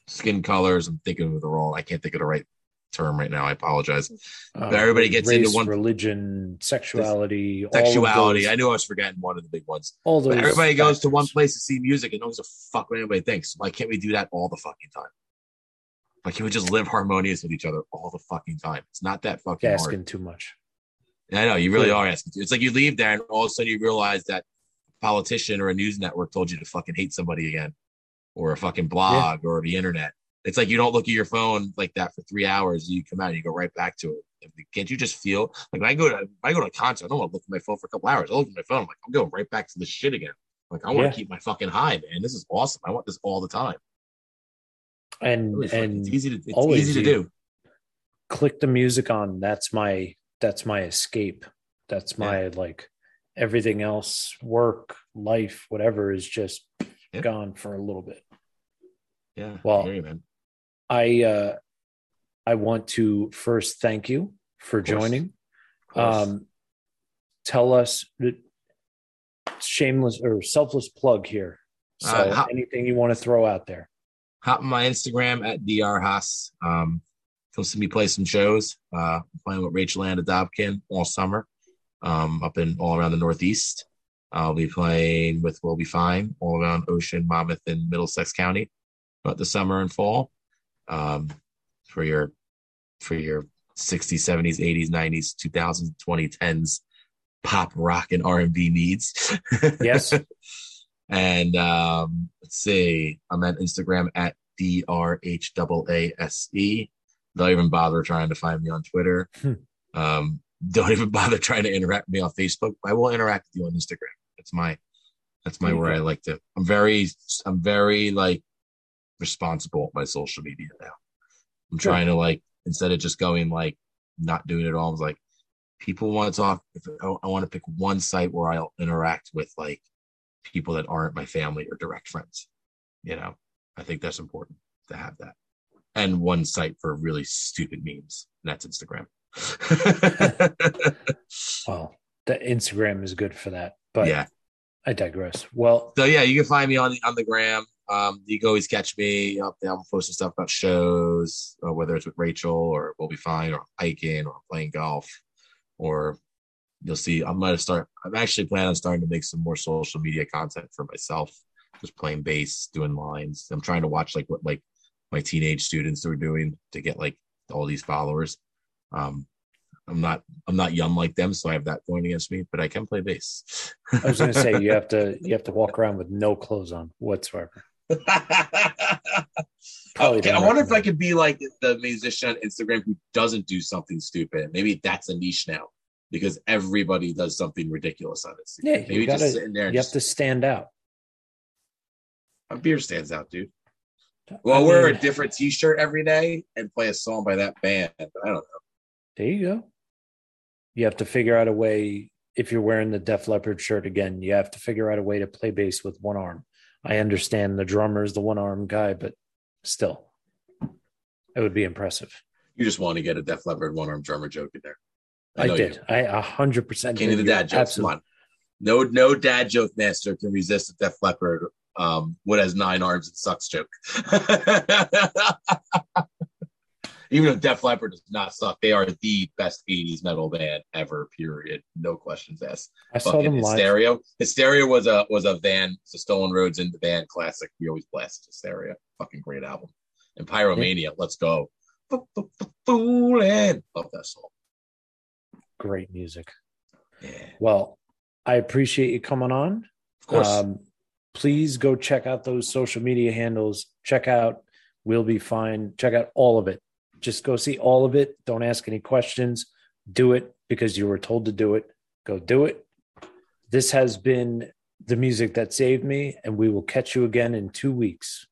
skin colors. I'm thinking of the wrong. I can't think of the right term right now. I apologize. But uh, everybody gets race, into one religion, sexuality, sexuality. All I knew I was forgetting one of the big ones. All those but everybody factors. Goes to one place to see music and knows a fuck what anybody thinks. Why can't we do that all the fucking time? Why can't we just live harmonious with each other all the fucking time? It's not that fucking You're asking hard. Too much. I know you really yeah. are asking. Too. It's like you leave there and all of a sudden you realize that a politician or a news network told you to fucking hate somebody again, or a fucking blog yeah. or the internet. It's like you don't look at your phone like that for three hours. And you come out and you go right back to it. Can't you just feel like when I go to if I go to a concert? I don't want to look at my phone for a couple hours. I look at my phone. I'm like, I'm going right back to this shit again. Like I want yeah. to keep my fucking high, man. This is awesome. I want this all the time. And really and it's easy to it's always easy to do. Click the music on. That's my that's my escape. That's my yeah. like everything else, work, life, whatever is just yeah. gone for a little bit. Yeah. Well. I hear you, man. I uh, I want to first thank you for joining. Um, tell us the shameless or selfless plug here. So uh, hop, anything you want to throw out there. Hop on my Instagram at Doctor Haase. Um, come see me play some shows. Uh, I'm playing with Rachel Dobkin all summer um, up in all around the Northeast. I'll be playing with Will Be Fine all around Ocean, Monmouth, and Middlesex County throughout the summer and fall. Um, for your, for your sixties, seventies, eighties, nineties, two thousands, twenty tens, pop, rock, and R and B needs. Yes. And um, let's see, I'm at Instagram at D R H A A S E. Don't even bother trying to find me on Twitter. Hmm. Um, don't even bother trying to interact with me on Facebook. I will interact with you on Instagram. That's my, that's my, mm-hmm. where I like to, I'm very, I'm very like, responsible at my social media now. I'm sure. trying to like instead of just going like not doing it all. I was like, people want to talk. If I, I want to pick one site where I'll interact with like people that aren't my family or direct friends. You know, I think that's important to have that. And one site for really stupid memes, and that's Instagram. Well, the Instagram is good for that, but yeah, I digress. Well, so yeah, you can find me on the on the gram. Um, you can always catch me up there. I'm posting stuff about shows, uh, whether it's with Rachel or Will Be Fine or hiking or playing golf, or you'll see. I'm gonna start. I'm actually planning on starting to make some more social media content for myself, just playing bass, doing lines. I'm trying to watch like what like my teenage students are doing to get like all these followers. Um, I'm not I'm not young like them, so I have that going against me, but I can play bass. I was gonna say you have to you have to walk around with no clothes on whatsoever. Okay, I wonder if I could be like the musician on Instagram who doesn't do something stupid. Maybe that's a niche now, because everybody does something ridiculous on Instagram. Yeah, you maybe gotta, just sitting there. And you just, have to stand out. My beer stands out, dude. Well, I mean, wear a different T-shirt every day and play a song by that band. I don't know. There you go. You have to figure out a way. If you're wearing the Def Leppard shirt again, you have to figure out a way to play bass with one arm. I understand the drummer is the one-arm guy, but still, it would be impressive. You just want to get a Def Leppard one-arm drummer joke in there. I, I did. I one hundred percent came to the dad jokes. Come on. No, no dad joke master can resist a Def Leppard um, what has nine arms and sucks joke. Even though Def Leppard does not suck, they are the best eighties metal band ever, period. No questions asked. I saw Fucking them live. Hysteria. Hysteria was a was a van, so Stolen Roads in the van classic. We always blasted Hysteria. Fucking great album. And Pyromania, yeah. Let's go. Foolin'. Love that song. Great music. Yeah. Well, I appreciate you coming on. Of course. Um, please go check out those social media handles. Check out We'll Be Fine. Check out all of it. Just go see all of it. Don't ask any questions. Do it because you were told to do it. Go do it. This has been The Music That Saved Me, and we will catch you again in two weeks.